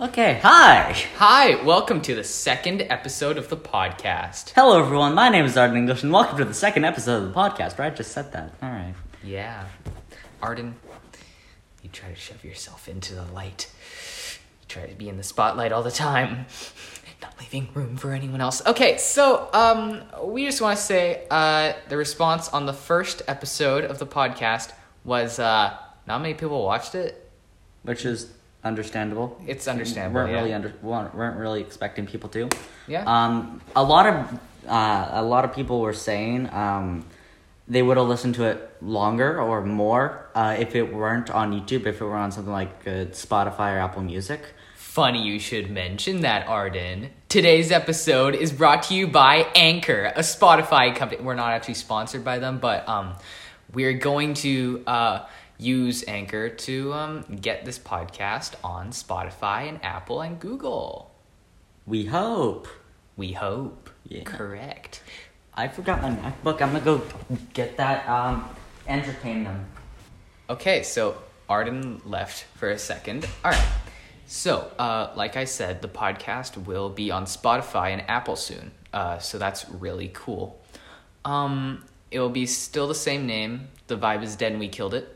Okay, hi! Hi, welcome to the second episode of the podcast. Hello everyone, my name is Arden English and welcome to the second episode of the podcast, right? I just said that. Alright. Yeah. Arden, you try to shove yourself into the light. You try to be in the spotlight all the time. Not leaving room for anyone else. Okay, so, we just want to say, the response on the first episode of the podcast was, not many people watched it. Which is... understandable. It's understandable. We weren't really expecting people to. Yeah. A lot of people were saying they would have listened to it longer or more if it weren't on YouTube. If it were on something like Spotify or Apple Music. Funny you should mention that, Arden. Today's episode is brought to you by Anchor, a Spotify company. We're not actually sponsored by them, but we're going to. Use Anchor to get this podcast on Spotify and Apple and Google. We hope. We hope. Yeah. Correct. I forgot my MacBook. I'm going to go get that entertain them. Okay, so Arden left for a second. All right. So, like I said, the podcast will be on Spotify and Apple soon. So that's really cool. It'll be still the same name. The Vibe is Dead and We Killed It.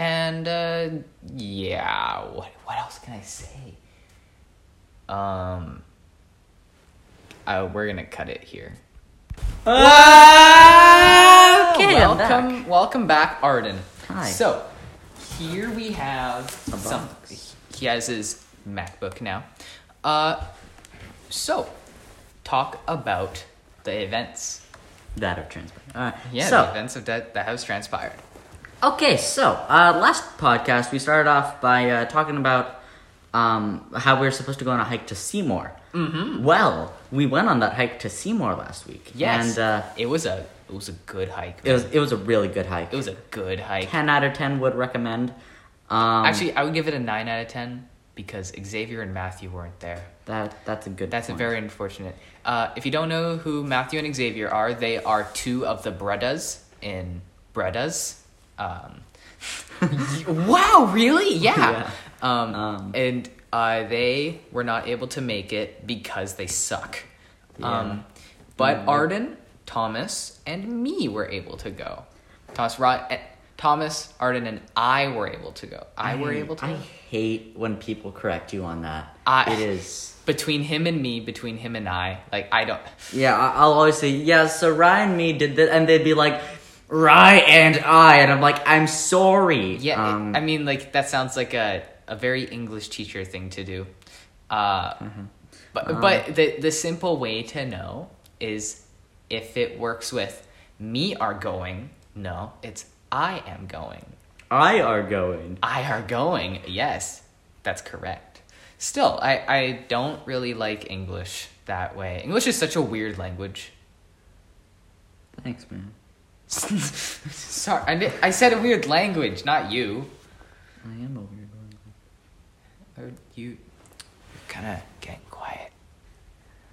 And, yeah, what else can I say? We're gonna cut it here. Okay, welcome back, Arden. Hi. So, here we have some... He has his MacBook now. So, talk about the events. That have transpired. The events of that have transpired. Okay, so, last podcast, we started off by talking about how we were supposed to go on a hike to Seymour. Mm-hmm. Well, we went on that hike to Seymour last week. Yes, and, it was a good hike. Man. It was a really good hike. It was a good hike. 10 out of 10 would recommend. Actually, I would give it a 9 out of 10 because Xavier and Matthew weren't there. That's a good That's point. A very unfortunate. If you don't know who Matthew and Xavier are, they are two of the Bredas in Bredas. Wow, really? Yeah. And they were not able to make it because they suck. Yeah. But Arden, Thomas, and me were able to go. Thomas, Arden, and I were able to go. I hate when people correct you on that. It is... Between him and me, between him and I, like, I don't... Yeah, I'll always say, yeah, so Ryan and me did this, and they'd be like... Right, and I, and I'm like, I'm sorry. Yeah, I mean, like, that sounds like a very English teacher thing to do. Mm-hmm. But the simple way to know is if it works with me are going, no, it's I am going. I are going. I are going, yes, that's correct. Still, I don't really like English that way. English is such a weird language. Thanks, man. Sorry, I said a weird language, not you. I am a weird language. You're kind of getting quiet.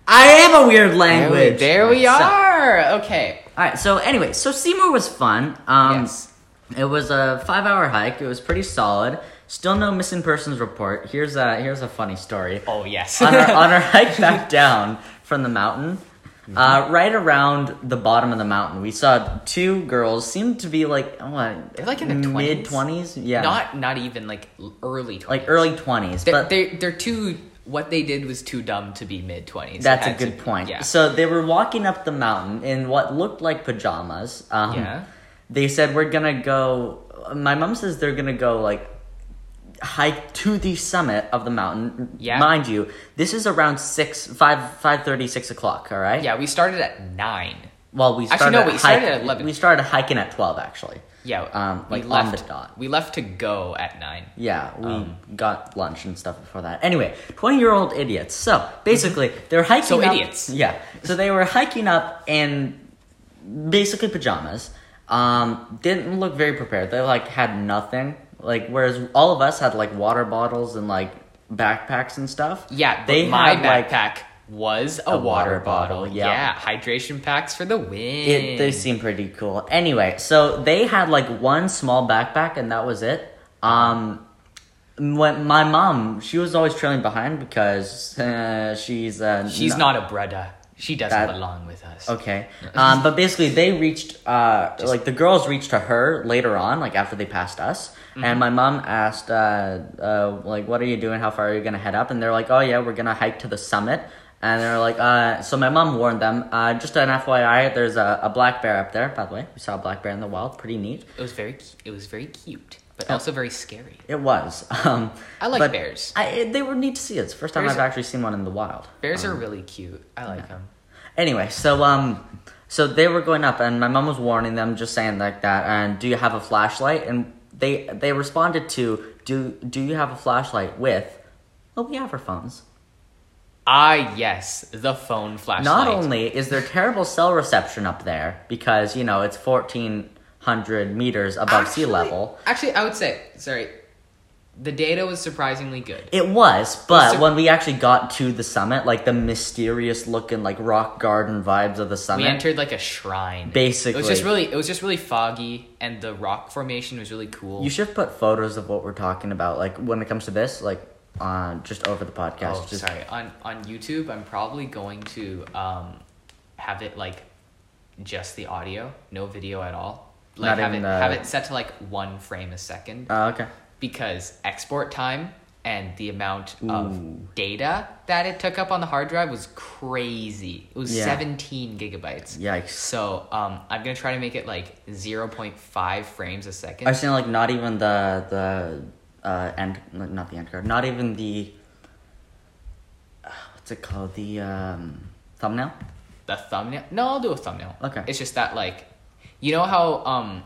I am a weird language. There we are. So, okay. All right. So anyway, Seymour was fun. Yes. It was a 5-hour hike. It was pretty solid. Still no missing persons report. Here's a funny story. Oh yes. on our hike back down from the mountain. Right around the bottom of the mountain, we saw two girls. Seemed to be like they're like in the mid-20s. Yeah, not even like early 20s. Like early 20s. But they're too. What they did was too dumb to be mid-20s. That's a good point. Yeah. So they were walking up the mountain in what looked like pajamas. Yeah. They said we're gonna go. My mom says they're gonna go like hike to the summit of the mountain. Yeah. Mind you, this is around 6 o'clock, all right? Yeah, we started at 9. Well, we started at 11. We started hiking at 12, actually. Yeah. On the dot. We left to go at 9. Yeah, we got lunch and stuff before that. Anyway, 20-year-old idiots. So, basically, they were hiking up. Idiots. Yeah. So they were hiking up in basically pajamas. Didn't look very prepared. They, like, had nothing. Like, whereas all of us had, like, water bottles and, like, backpacks and stuff. Yeah, but my backpack was a water bottle. Yeah. Yeah, hydration packs for the win. They seem pretty cool. Anyway, so they had, like, one small backpack, and that was it. When my mom, she was always trailing behind because she's not a brother. She doesn't belong with us. Okay. But basically, they reached, the girls reached to her later on, after they passed us. Mm-hmm. And my mom asked, what are you doing? How far are you going to head up? And they're like, oh, yeah, we're going to hike to the summit. And they're like, so my mom warned them, just an FYI, there's a black bear up there, by the way. We saw a black bear in the wild. Pretty neat. It was very cute. But also very scary. It was. I like bears. They were neat to see. It's the first time I've actually seen one in the wild. Bears are really cute. I like them. Anyway, so they were going up, and my mom was warning them, just saying like that, and do you have a flashlight? And they responded to, do you have a flashlight with, well, we have our phones. Yes, the phone flashlight. Not only is there terrible cell reception up there, because, it's 1,400 meters above sea level. Actually, I would say, the data was surprisingly good. It was, but when we actually got to the summit, the mysterious looking rock garden vibes of the summit. We entered a shrine. Basically. It was just really foggy, and the rock formation was really cool. You should put photos of what we're talking about, when it comes to this, just over the podcast. Oh, sorry. On YouTube, I'm probably going to have it just the audio, no video at all. Have it set to one frame a second. Oh, okay. Because export time and the amount of data that it took up on the hard drive was crazy. It was 17 gigabytes. Yikes. So I'm going to try to make it 0.5 frames a second. I've seen not even the end, not the end card, not even the, what's it called? The thumbnail? The thumbnail? No, I'll do a thumbnail. Okay. It's just that you know how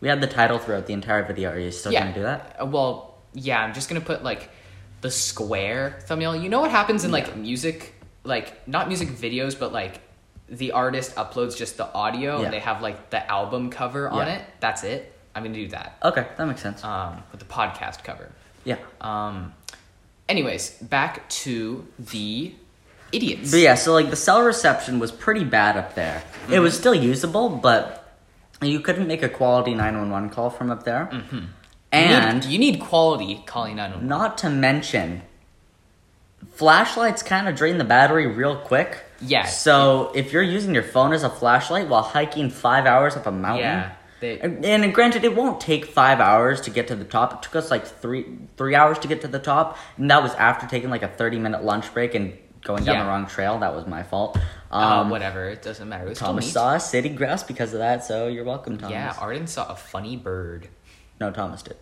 we had the title throughout the entire video. Are you still going to do that? Well, yeah, I'm just going to put the square thumbnail. You know what happens in music, not music videos, but the artist uploads just the audio and they have the album cover on it. That's it. I'm going to do that. Okay, that makes sense. With the podcast cover. Yeah. Anyways, back to the idiots. But yeah, so the cell reception was pretty bad up there. Mm-hmm. It was still usable, but you couldn't make a quality 911 call from up there. Mm-hmm. And you need quality calling 911. Not to mention, flashlights kind of drain the battery real quick. Yeah. So if you're using your phone as a flashlight while hiking 5 hours up a mountain. Yeah. And granted, it won't take 5 hours to get to the top. It took us three hours to get to the top. And that was after taking a 30-minute lunch break and going down the wrong trail. That was my fault. Whatever, it doesn't matter. It was Thomas saw a city grouse because of that, so you're welcome, Thomas. Yeah, Arden saw a funny bird. No, Thomas did.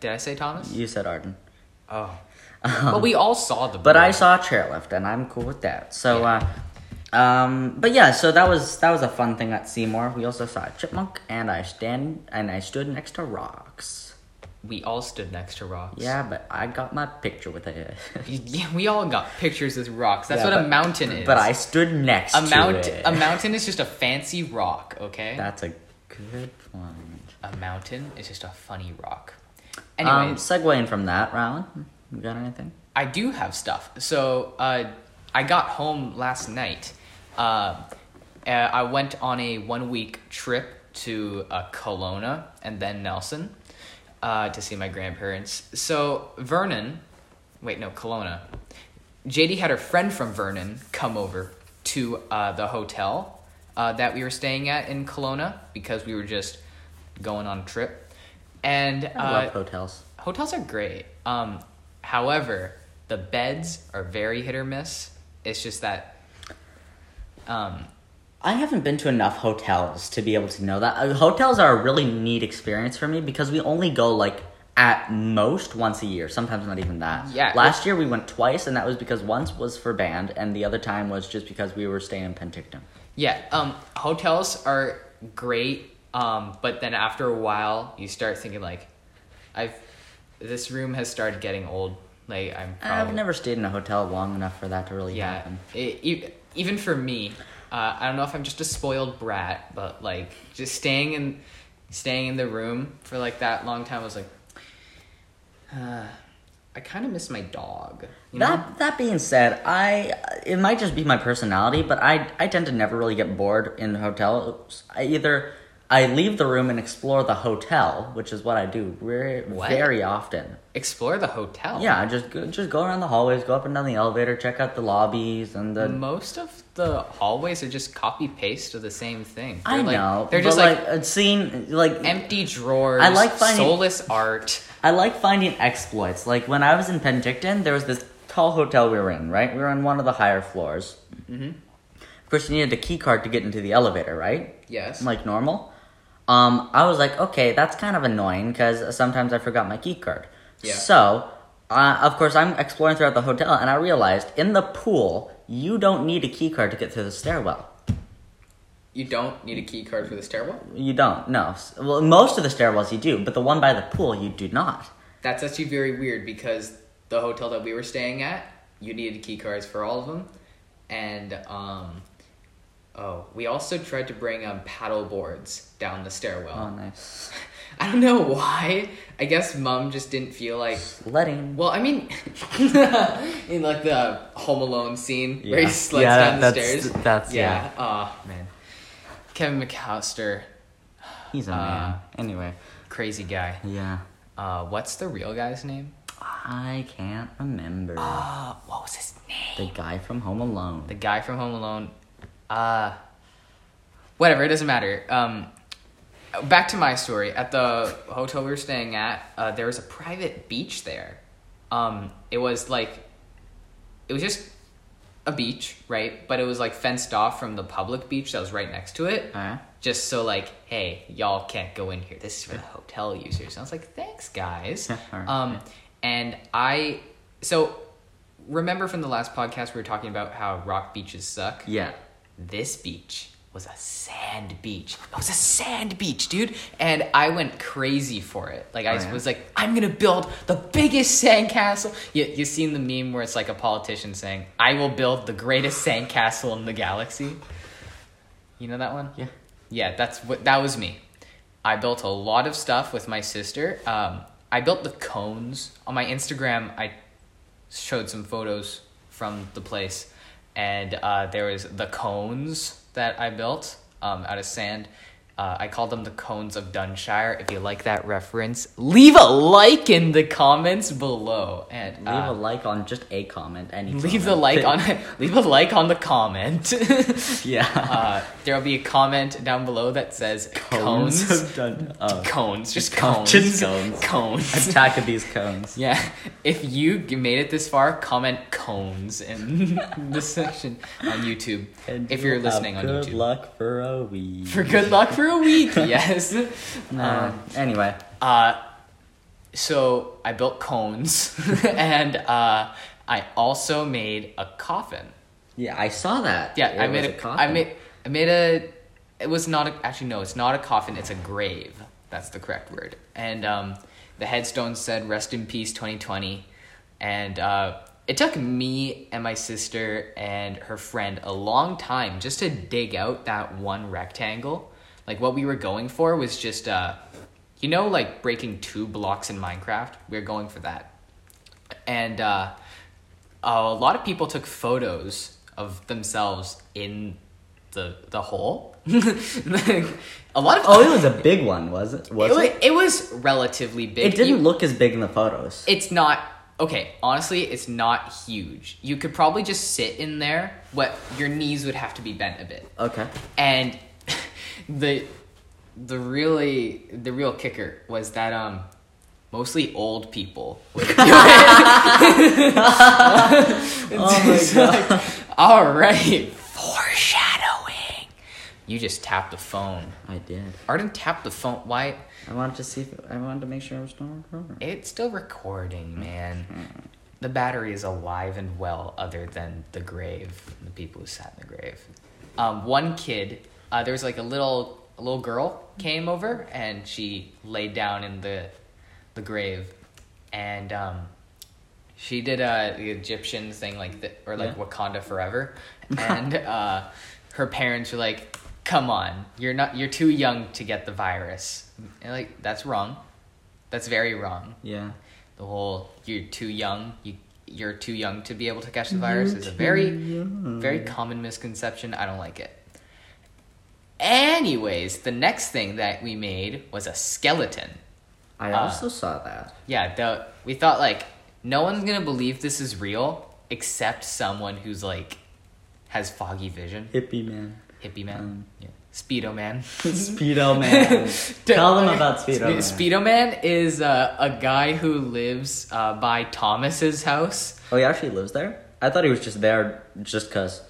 Did I say Thomas? You said Arden. Oh. But we all saw the bird. But I saw a chairlift, and I'm cool with that. So, so that was a fun thing at Seymour. We also saw a chipmunk, and I stood next to rocks. We all stood next to rocks. Yeah, but I got my picture with it. Yeah, we all got pictures with rocks. That's what a mountain is. But I stood next to it. A mountain is just a fancy rock, okay? That's a good point. A mountain is just a funny rock. Anyways. Segueing from that, Rylan, you got anything? I do have stuff. So, I got home last night. I went on a 1-week trip to Kelowna and then Nelson. To see my grandparents. So Kelowna. JD had her friend from Vernon come over to the hotel that we were staying at in Kelowna because we were just going on a trip. And I love hotels. Hotels are great. However, the beds are very hit or miss. It's just that... I haven't been to enough hotels to be able to know that. Hotels are a really neat experience for me because we only go, at most once a year. Sometimes not even that. Yeah. Last year we went twice, and that was because once was for band, and the other time was just because we were staying in Penticton. Yeah. Hotels are great, but then after a while you start thinking, this room has started getting old. I've never stayed in a hotel long enough for that to really happen. Even for me... I don't know if I'm just a spoiled brat, but just staying in the room for that long time was I kind of miss my dog. That being said, it might just be my personality, but I tend to never really get bored in hotels. I either I leave the room and explore the hotel, which is what I do very often. Explore the hotel? Yeah, just go around the hallways, go up and down the elevator, check out the lobbies and the... Most of the hallways are just copy-paste of the same thing. I know. They're just like seeing... like empty drawers, I like finding, soulless art. I like finding exploits. Like when I was in Penticton, there was this tall hotel we were in, right? We were on one of the higher floors. Mm-hmm. Of course, you needed a key card to get into the elevator, right? Yes. Like normal. I was like, okay, that's kind of annoying because sometimes I forgot my key card. Yeah. So, of course, I'm exploring throughout the hotel, and I realized in the pool, you don't need a key card to get through the stairwell. You don't need a key card for the stairwell? You don't, no. Well, most of the stairwells you do, but the one by the pool, you do not. That's actually very weird because the hotel that we were staying at, you needed key cards for all of them. And, oh, we also tried to bring paddle boards down the stairwell. Oh, nice. I don't know why. I guess Mom just didn't feel like... sledding. Well, I mean, in like the Home Alone scene where he sleds down the stairs. Yeah. Oh, man. Kevin McAllister. He's a man. Anyway. Crazy guy. Yeah. What's the real guy's name? I can't remember. What was his name? The guy from Home Alone. Whatever, it doesn't matter. Back to my story. At the hotel we were staying at, there was a private beach there. It was just a beach, right? But it was like fenced off from the public beach that was right next to it. Uh-huh. Just so like, hey, y'all can't go in here. This is for the hotel users. And I was like, thanks, guys. So remember from the last podcast we were talking about how rock beaches suck? Yeah. This beach was a sand beach. It was a sand beach, dude. And I went crazy for it. Like, I was like, I'm going to build the biggest sandcastle. You've seen the meme where it's like a politician saying, I will build the greatest sandcastle in the galaxy. You know that one? Yeah. Yeah, that was me. I built a lot of stuff with my sister. I built the cones. On my Instagram, I showed some photos from the place. And there was the cones that I built out of sand. I called them the cones of Dunshire. If you like that reference, leave a like in the comments below. And leave a like on just a comment. Leave a like on the comment. Yeah. There'll be a comment down below that says cones. Attack of these cones. Yeah. If you made it this far, comment cones in the section on YouTube. And if you're listening on YouTube. Good luck for a week. Yes. Anyway. So I built cones and I also made a coffin. Yeah, I saw that. Yeah, it's not a coffin, it's a grave. That's the correct word. And the headstone said rest in peace 2020. And it took me and my sister and her friend a long time just to dig out that one rectangle. Like, what we were going for was just, like, breaking two blocks in Minecraft? We were going for that. And a lot of people took photos of themselves in the hole. It was a big one, wasn't it? It was relatively big. It didn't look as big in the photos. It's not... Okay, honestly, it's not huge. You could probably just sit in there, but your knees would have to be bent a bit. Okay. And... The real kicker was that mostly old people would do it. Oh my god! Like, all right, foreshadowing. You just tapped the phone. I did. Arden tapped the phone. Why? I wanted to make sure it was still recording. It's still recording, man. Mm-hmm. The battery is alive and well, other than the grave, the people who sat in the grave. One kid. There was like a little girl came over and she laid down in the grave, and she did the Egyptian thing Wakanda Forever, and her parents were like, "Come on, you're too young to get the virus." And like that's wrong, that's very wrong. Yeah, the whole you're too young to be able to catch the virus is a very very common misconception. I don't like it. Anyways, the next thing that we made was a skeleton. I also saw that. Yeah, we thought, like, no one's going to believe this is real except someone who's, like, has foggy vision. Hippie man. Yeah. Speedo Man. Speedo Man. Tell them about Speedo Man. Speedo Man is a guy who lives by Thomas's house. Oh, he actually lives there? I thought he was just there just because.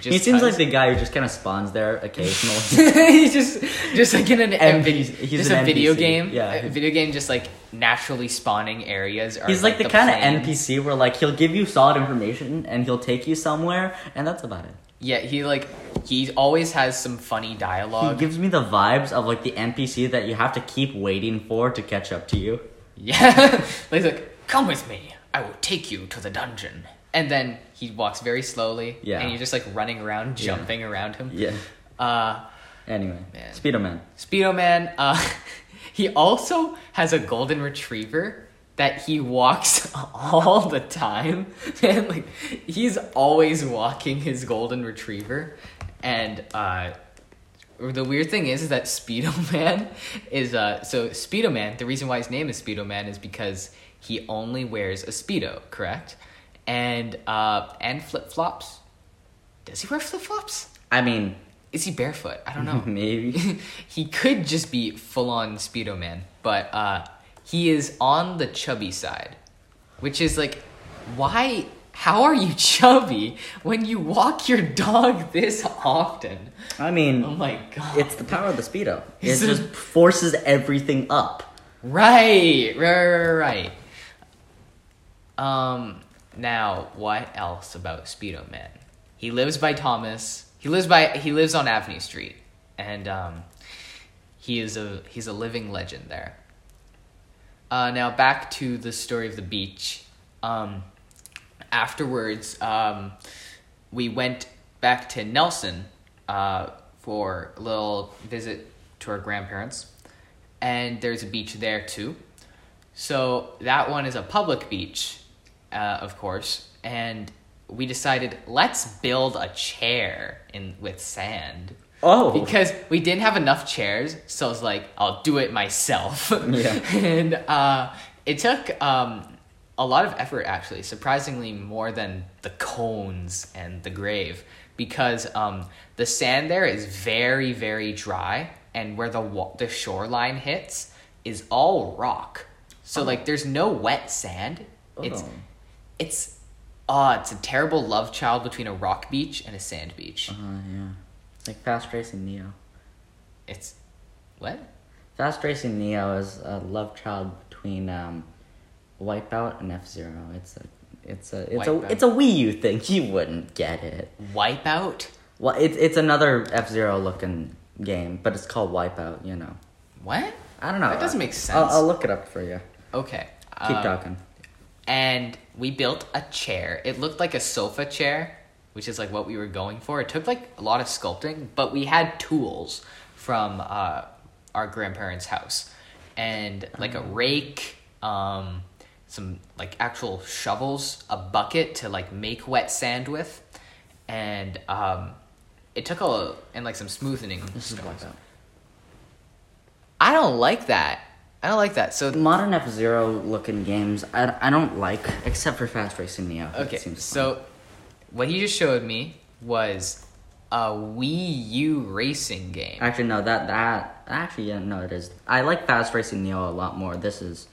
He seems like the guy who just kind of spawns there occasionally. He's just like in an video game. Yeah. A video game just like naturally spawning areas. He's like the kind of NPC where like he'll give you solid information and he'll take you somewhere and that's about it. Yeah, he always has some funny dialogue. He gives me the vibes of like the NPC that you have to keep waiting for to catch up to you. Yeah. He's like, come with me. I will take you to the dungeon. And then he walks very slowly. Yeah. And you're just like running around, jumping around him. Yeah. Anyway. Man. Speedo Man. He also has a golden retriever that he walks all the time. And like he's always walking his golden retriever. And the weird thing is that Speedo Man is Speedo Man, the reason why his name is Speedo Man is because he only wears a Speedo, correct? And flip-flops. Does he wear flip-flops? I mean... Is he barefoot? I don't know. Maybe. He could just be full-on Speedo Man, but he is on the chubby side, which is like, why... How are you chubby when you walk your dog this often? I mean... Oh my god. It's the power of the Speedo. It just forces everything up. Right. Now, what else about Speedo Man? He lives by Thomas. He lives on Avenue Street, and he's a living legend there. Now back to the story of the beach. Afterwards, we went back to Nelson for a little visit to our grandparents, and there's a beach there too. So that one is a public beach. Of course, and we decided let's build a chair with sand. Oh, because we didn't have enough chairs, so I was like, I'll do it myself. Yeah, and it took a lot of effort, actually, surprisingly more than the cones and the grave, because the sand there is very, very dry, and where the shoreline hits is all rock. So like, there's no wet sand. Oh. It's a terrible love child between a rock beach and a sand beach. Yeah. Like Fast Racing Neo. It's... What? Fast Racing Neo is a love child between Wipeout and F-Zero. It's a Wii U thing. You wouldn't get it. Wipeout? Well, it's another F-Zero looking game, but it's called Wipeout, you know. What? I don't know. That doesn't make sense. I'll look it up for you. Okay. Keep talking. And we built a chair. It looked like a sofa chair, which is like what we were going for. It took like a lot of sculpting, but we had tools from our grandparents' house, and like a rake, some like actual shovels, a bucket to like make wet sand with, and it took like some smoothing. I don't like that. So modern F-Zero looking games, I don't like, except for Fast Racing Neo. Okay, so what he just showed me was a Wii U racing game. Actually, no, it is. I like Fast Racing Neo a lot more. This is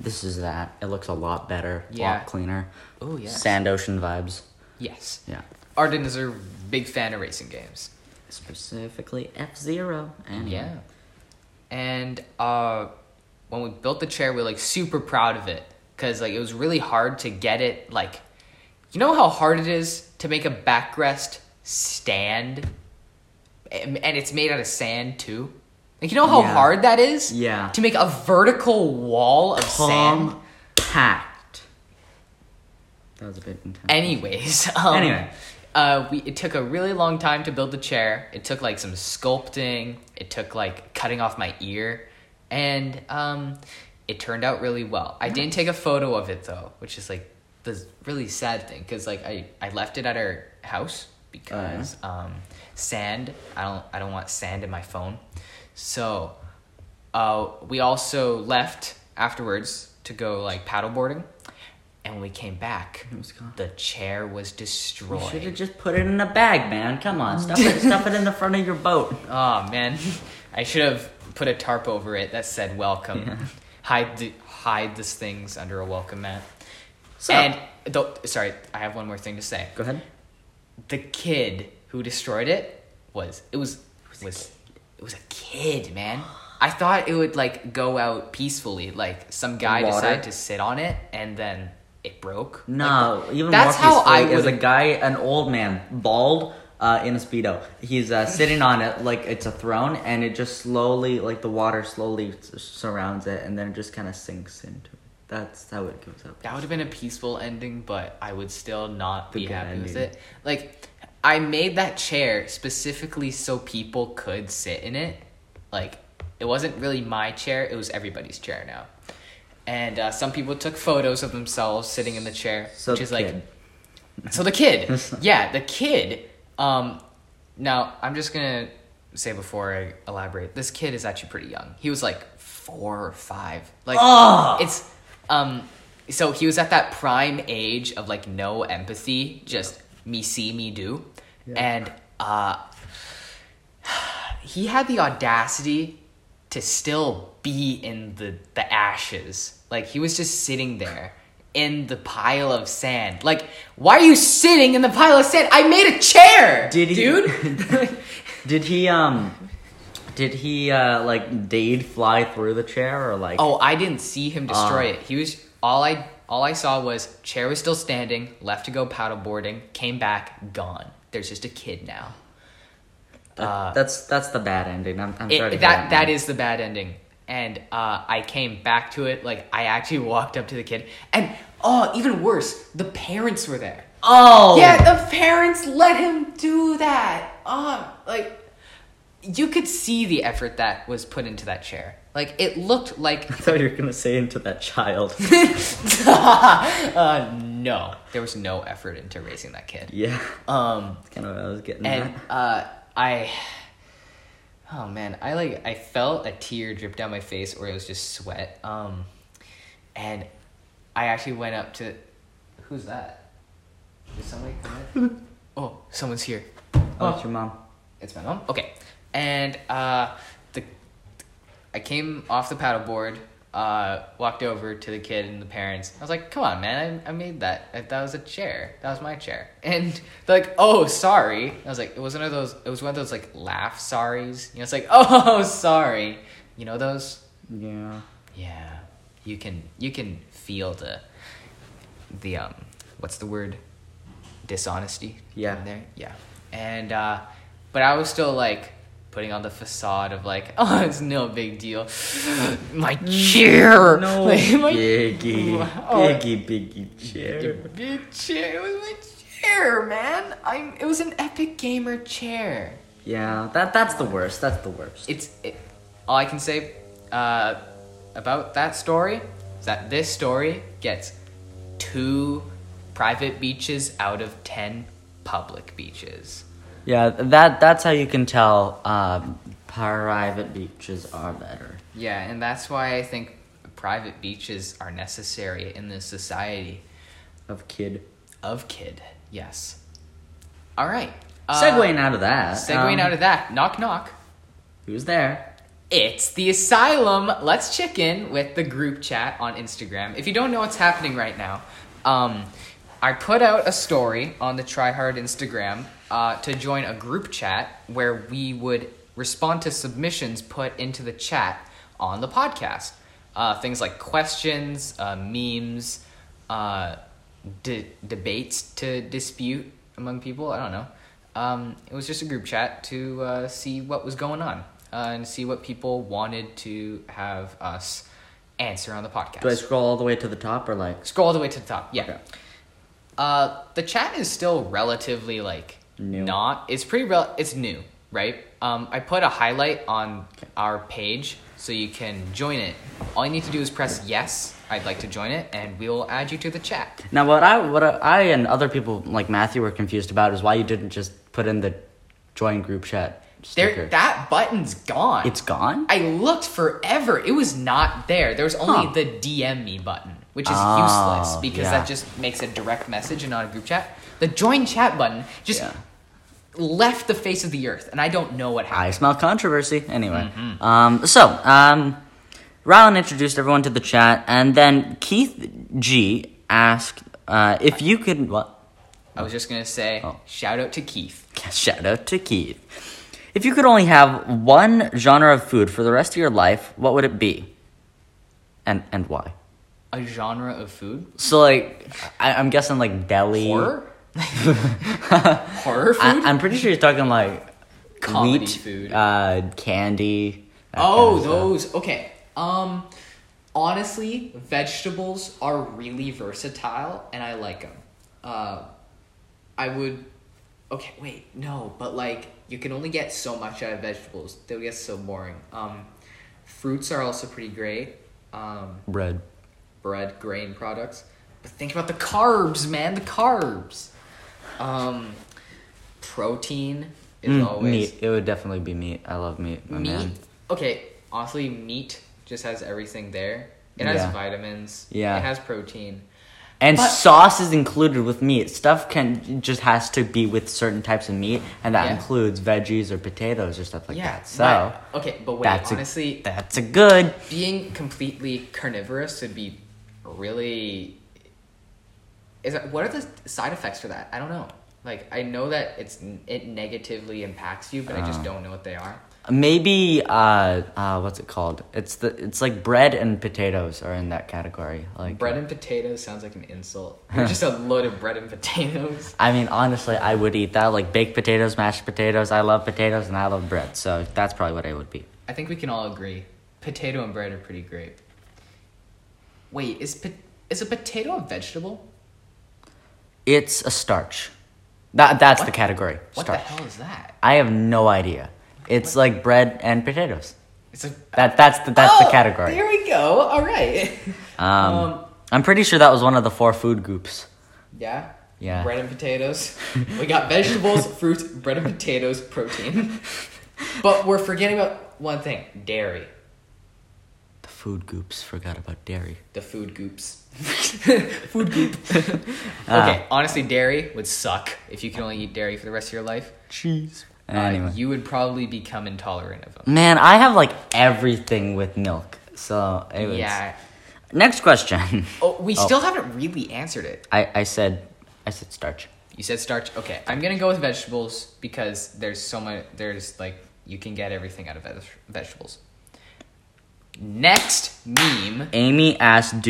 that. It looks a lot better, a lot cleaner. Oh yeah. Sand ocean vibes. Yes. Yeah. Arden is a big fan of racing games, specifically F-Zero. Anyway. Yeah. And when we built the chair, we were, like, super proud of it. Because, like, it was really hard to get it, like... You know how hard it is to make a backrest stand? And it's made out of sand, too? Like, you know how hard that is? Yeah. To make a vertical wall of sand? Compact. That was a bit intense. Anyways. It took a really long time to build the chair. It took, like, some sculpting. It took, like, cutting off my ear. And it turned out really well. I didn't take a photo of it, though, which is, like, the really sad thing. Because, like, I left it at our house because sand. I don't want sand in my phone. So, we also left afterwards to go like paddleboarding, and when we came back, the chair was destroyed. You should have just put it in a bag, man. Come on, stuff it in the front of your boat. Oh man, I should have put a tarp over it that said "Welcome." Yeah. Hide these things under a welcome mat. So, I have one more thing to say. Go ahead. The kid who destroyed it was a kid, man. I thought it would like go out peacefully. Like some guy decided to sit on it and then it broke. No, like, even that's more peacefully is a guy, an old man, bald, in a Speedo. He's sitting on it like it's a throne, and it just slowly, like the water slowly surrounds it, and then it just kind of sinks into it. That's how it comes up. That would have been a peaceful ending, but I would still not be happy with it. Like, I made that chair specifically so people could sit in it. Like, it wasn't really my chair. It was everybody's chair now. And some people took photos of themselves sitting in the chair. So the kid. Yeah, the kid. Now, I'm just going to say before I elaborate, this kid is actually pretty young. He was like 4 or 5. Like, it's... So he was at that prime age of like no empathy, just me see, me do. Yeah. And he had the audacity to still be in the ashes. Like he was just sitting there in the pile of sand. Like, why are you sitting in the pile of sand? I made a chair. Did he like dade fly through the chair or like? Oh, I didn't see him destroy it. He was all I saw was chair was still standing, left to go paddleboarding, came back, gone. There's just a kid now. That's the bad ending. I'm sorry. That is the bad ending. And I came back to it. Like I actually walked up to the kid, and even worse, the parents were there. Oh yeah, the parents let him do that. Like. You could see the effort that was put into that chair. Like, it looked like... I thought you were going to say into that child. No. There was no effort into raising that kid. Yeah. That's kind of what I was getting at. And Oh, man. I felt a tear drip down my face, or it was just sweat. And I actually went up to... Who's that? Did somebody come in? Oh, someone's here. Oh, it's your mom. It's my mom? Okay. And I came off the paddleboard, walked over to the kid and the parents. I was like, "Come on, man! I made that. That was a chair. That was my chair." And they're like, "Oh, sorry." I was like, "It was one of those. It was one of those like laugh sorries." You know, it's like, "Oh, sorry." You know those? Yeah. Yeah. You can feel the what's the word? Dishonesty. Yeah. In there. Yeah. And but I was still like. Putting on the facade of like, oh, it's no big deal. My chair. No, like, biggie chair. Big chair. It was my chair, man. It was an epic gamer chair. Yeah, that's the worst. That's the worst. All I can say about that story is that this story gets 2 private beaches out of 10 public beaches. Yeah, that's how you can tell private beaches are better. Yeah, and that's why I think private beaches are necessary in this society. Of kid, yes. All right. Segueing out of that. Knock, knock. Who's there? It's the asylum. Let's check in with the group chat on Instagram. If you don't know what's happening right now, I put out a story on the TryHard Instagram to join a group chat where we would respond to submissions put into the chat on the podcast. Things like questions, memes, debates to dispute among people. I don't know. It was just a group chat to see what was going on and see what people wanted to have us answer on the podcast. Do I scroll all the way to the top or like? Scroll all the way to the top, yeah. Okay. The chat is still relatively, like, new. It's new, right? I put a highlight on our page so you can join it. All you need to do is press yes, I'd like to join it, and we'll add you to the chat. Now, what I and other people like Matthew were confused about is why you didn't just put in the join group chat sticker. That button's gone. It's gone? I looked forever. It was not there. There was only the DM me button, which is useless because that just makes a direct message and not a group chat. The join chat button just left the face of the earth, and I don't know what happened. I smell controversy. Anyway, Rylan introduced everyone to the chat, and then Keith G asked if you could... What? I was just going to say, shout out to Keith. Shout out to Keith. If you could only have one genre of food for the rest of your life, what would it be? And why? A genre of food? So, like, I'm guessing, like, deli... Horror? Horror food? I'm pretty sure you're talking, like, comedy wheat, food. Candy. Those. Okay. Honestly, vegetables are really versatile, and I like them. You can only get so much out of vegetables. They'll get so boring. Fruits are also pretty great. Bread, grain products. But think about the carbs, man, the carbs. Protein is always... Meat, it would definitely be meat. I love meat, my man. Okay, honestly, meat... just has everything there. It has vitamins. Yeah. It has protein. And sauce is included with meat. Stuff has to be with certain types of meat, and that includes veggies or potatoes or stuff like that. So that's a good. Being completely carnivorous would be really. What are the side effects for that? I don't know. Like, I know that it negatively impacts you, but I just don't know what they are. Maybe what's it called? It's like bread and potatoes are in that category. Like bread and potatoes sounds like an insult. Just a load of bread and potatoes. I mean, honestly, I would eat that. Like baked potatoes, mashed potatoes. I love potatoes and I love bread, so that's probably what I would be. I think we can all agree, potato and bread are pretty great. Wait, is a potato a vegetable? It's a starch. That's the category. What starch. The hell is that? I have no idea. It's like bread and potatoes. It's that's the category. There we go. All right. I'm pretty sure that was one of the four food groups. Yeah. Yeah. Bread and potatoes. We got vegetables, fruits, bread and potatoes, protein. But we're forgetting about one thing: dairy. The food groups forgot about dairy. The food groups. Food group. Okay. Honestly, dairy would suck if you can only eat dairy for the rest of your life. Cheese. Anyway. You would probably become intolerant of them. Man, I have, like, everything with milk. So, it was... Yeah. Next question. We still haven't really answered it. I said starch. You said starch? Okay. I'm going to go with vegetables because there's so much... There's, like, you can get everything out of vegetables. Next meme. Amy asked,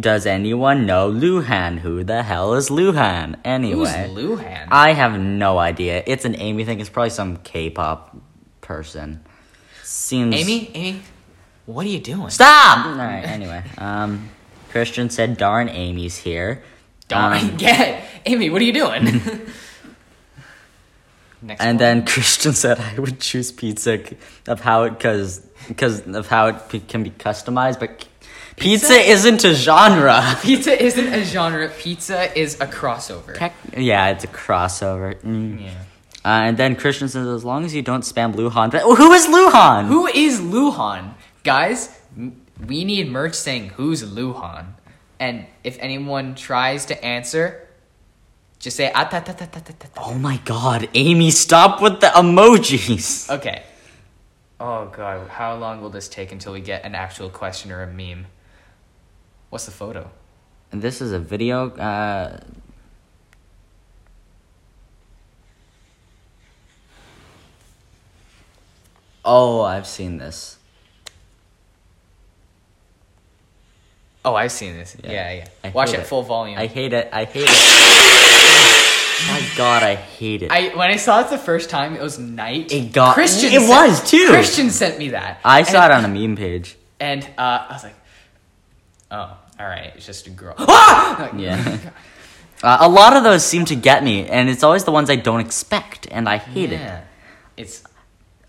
does anyone know Luhan? Who the hell is Luhan? Anyway. Who's Luhan? I have no idea. It's an Amy thing. It's probably some K-pop person. Seems... Amy, what are you doing? Stop! All right, anyway. Christian said, darn, Amy's here. Darn, Amy, what are you doing? Next and one. Then Christian said, I would choose pizza because of how it can be customized, but pizza isn't a genre. Pizza isn't a genre. Pizza is a crossover. It's a crossover. Mm. Yeah. And then Christian says, as long as you don't spam Luhan. Who is Luhan? Who is Luhan? Guys, we need merch saying who's Luhan. And if anyone tries to answer... Just say, Oh my god, Amy, stop with the emojis. Okay. Oh god, how long will this take until we get an actual question or a meme? What's the photo? And this is a video. Oh, I've seen this. Oh, I've seen this. Yeah. Watch it full volume. I hate it. My god, I hate it. When I saw it the first time, it was night. Christian sent me that. I saw it on a meme page. And I was like, oh, all right. It's just a girl. Ah! Yeah. A lot of those seem to get me, and it's always the ones I don't expect, and I hate it.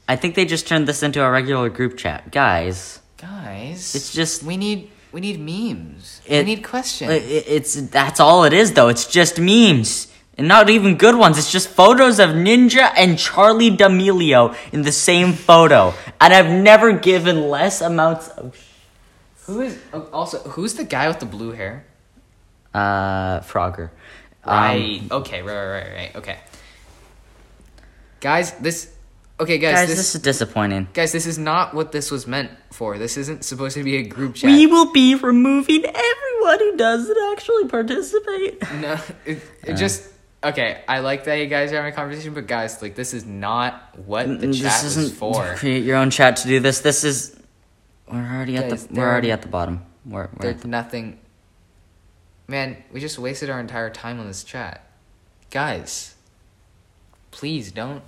I think they just turned this into a regular group chat. Guys. It's just... We need... We need memes. We need questions. That's all it is, though. It's just memes. And not even good ones. It's just photos of Ninja and Charlie D'Amelio in the same photo. And I've never given less amounts of... Who's the guy with the blue hair? Frogger. Right. Okay, right. Okay. Guys, this is disappointing. Guys, this is not what this was meant for. This isn't supposed to be a group chat. We will be removing everyone who doesn't actually participate. No, it just... Okay, I like that you guys are having a conversation, but guys, like, this is not what the chat is for. This isn't create your own chat to do this. This is... We're already at the bottom. There's nothing... Man, we just wasted our entire time on this chat. Guys, please don't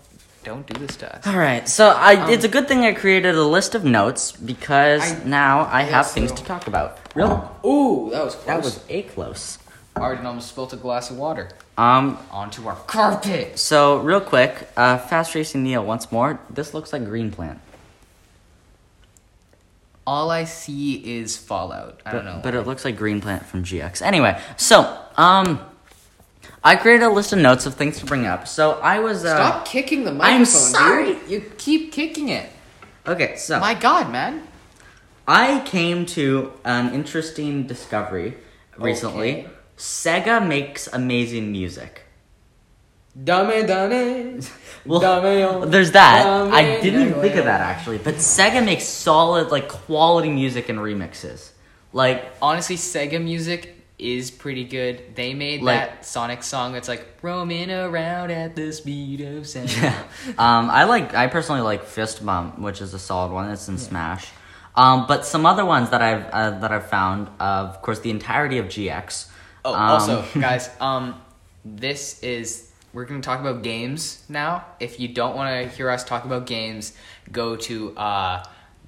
do this to us. All right, so it's a good thing I created a list of notes because now I have things to talk about. Really? Ooh, that was close. That was close. Arden almost spilt a glass of water. Onto our carpet. So real quick, Fast Racing Neo once more. This looks like green plant. All I see is Fallout. I don't know. But it looks like green plant from GX. Anyway, so I created a list of notes of things to bring up. So I was stop kicking the microphone. I'm sorry. Dude. You keep kicking it. Okay, so my God, man. I came to an interesting discovery recently. Okay. Sega makes amazing music. Well, there's that. I didn't even think of that actually, but Sega makes solid, like, quality music and remixes. Like, honestly, Sega music is pretty good. They made, like, that Sonic song that's like roaming around at the speed of sound. Yeah. I personally like Fist Bump, which is a solid one. It's in Smash. But some other ones that I've found, of course, the entirety of GX. Oh, also, guys, this is. We're going to talk about games now. If you don't want to hear us talk about games, go to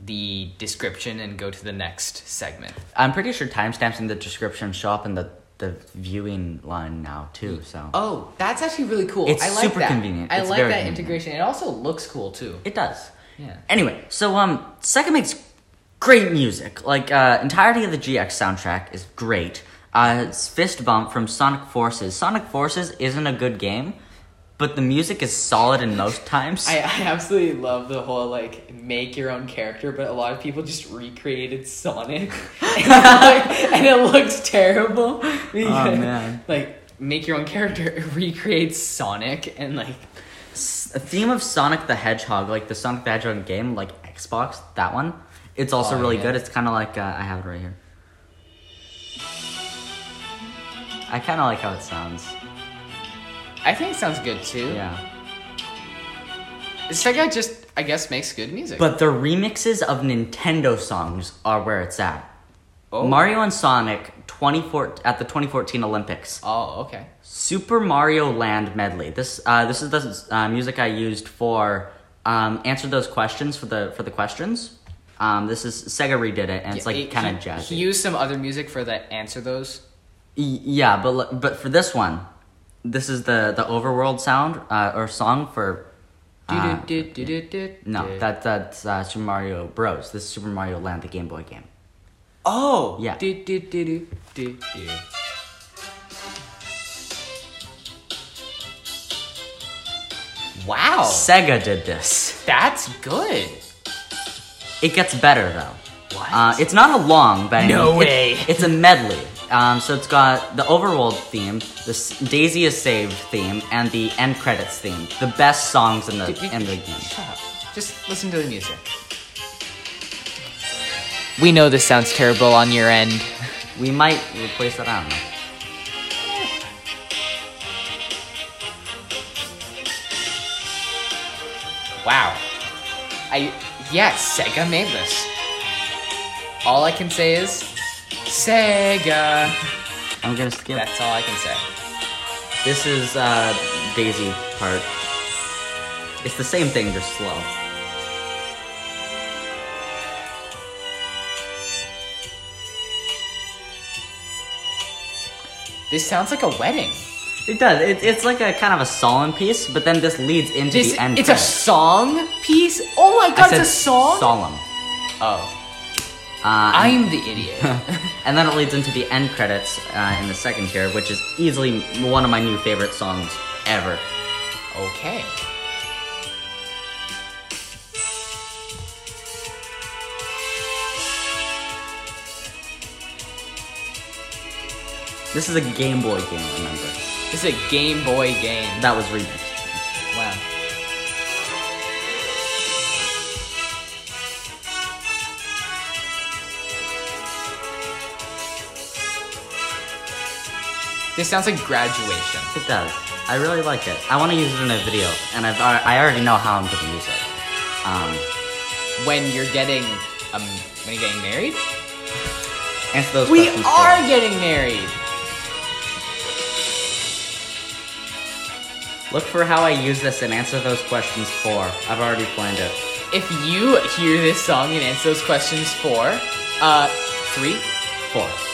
the description and go to the next segment. I'm pretty sure timestamps in the description show up in the viewing line now, too. So. Oh, that's actually really cool. It's super convenient. I like that integration. It also looks cool, too. It does. Yeah. Anyway, so Sega makes great music. Like, entirety of the GX soundtrack is great. Fist Bump from Sonic Forces. Sonic Forces isn't a good game, but the music is solid in most times. I absolutely love the whole, like, make your own character, but a lot of people just recreated Sonic. And it looks terrible. Oh, man. Like, make your own character, recreate Sonic, and, like... A theme of Sonic the Hedgehog, like the Sonic the Hedgehog game, like Xbox, that one. It's also really good. It's kind of like... I have it right here. I kind of like how it sounds. I think it sounds good, too. Yeah. Sega just, I guess, makes good music. But the remixes of Nintendo songs are where it's at. Oh. Mario and Sonic at the 2014 Olympics. Oh, okay. Super Mario Land medley. This is the music I used for answer those questions for the questions. This is Sega redid it, and it's like kind of jazzy. He used some other music for the answer those. Yeah, but for this one, this is the overworld sound or song for. No, that's Super Mario Bros. This is Super Mario Land, the Game Boy game. Oh yeah. Wow, Sega did this. That's good. It gets better though. What? It's not a long, but no way. It's a medley. So it's got the overworld theme, the Daisy is saved theme, and the end credits theme. The best songs in the game. Shut up. Just listen to the music. We know this sounds terrible on your end. We might replace that. I don't know. Wow. Yes, Sega made this. All I can say is... Sega. I'm gonna skip. That's all I can say. This is Daisy part. It's the same thing, just slow. This sounds like a wedding. It does. It's like a kind of a solemn piece, but then this leads into the end. It's a song piece. Oh my God, it's a song. Solemn. Oh. I'm the idiot. And then it leads into the end credits in the second tier, which is easily one of my new favorite songs ever. Okay. This is a Game Boy game, remember? This is a Game Boy game. That was remixed. Wow. This sounds like graduation. It does. I really like it. I want to use it in a video, and I already know how I'm going to use it. When you're getting married? Answer those questions. We are getting married! Look for how I use this and answer those questions for. I've already planned it. If you hear this song and answer those questions for, four.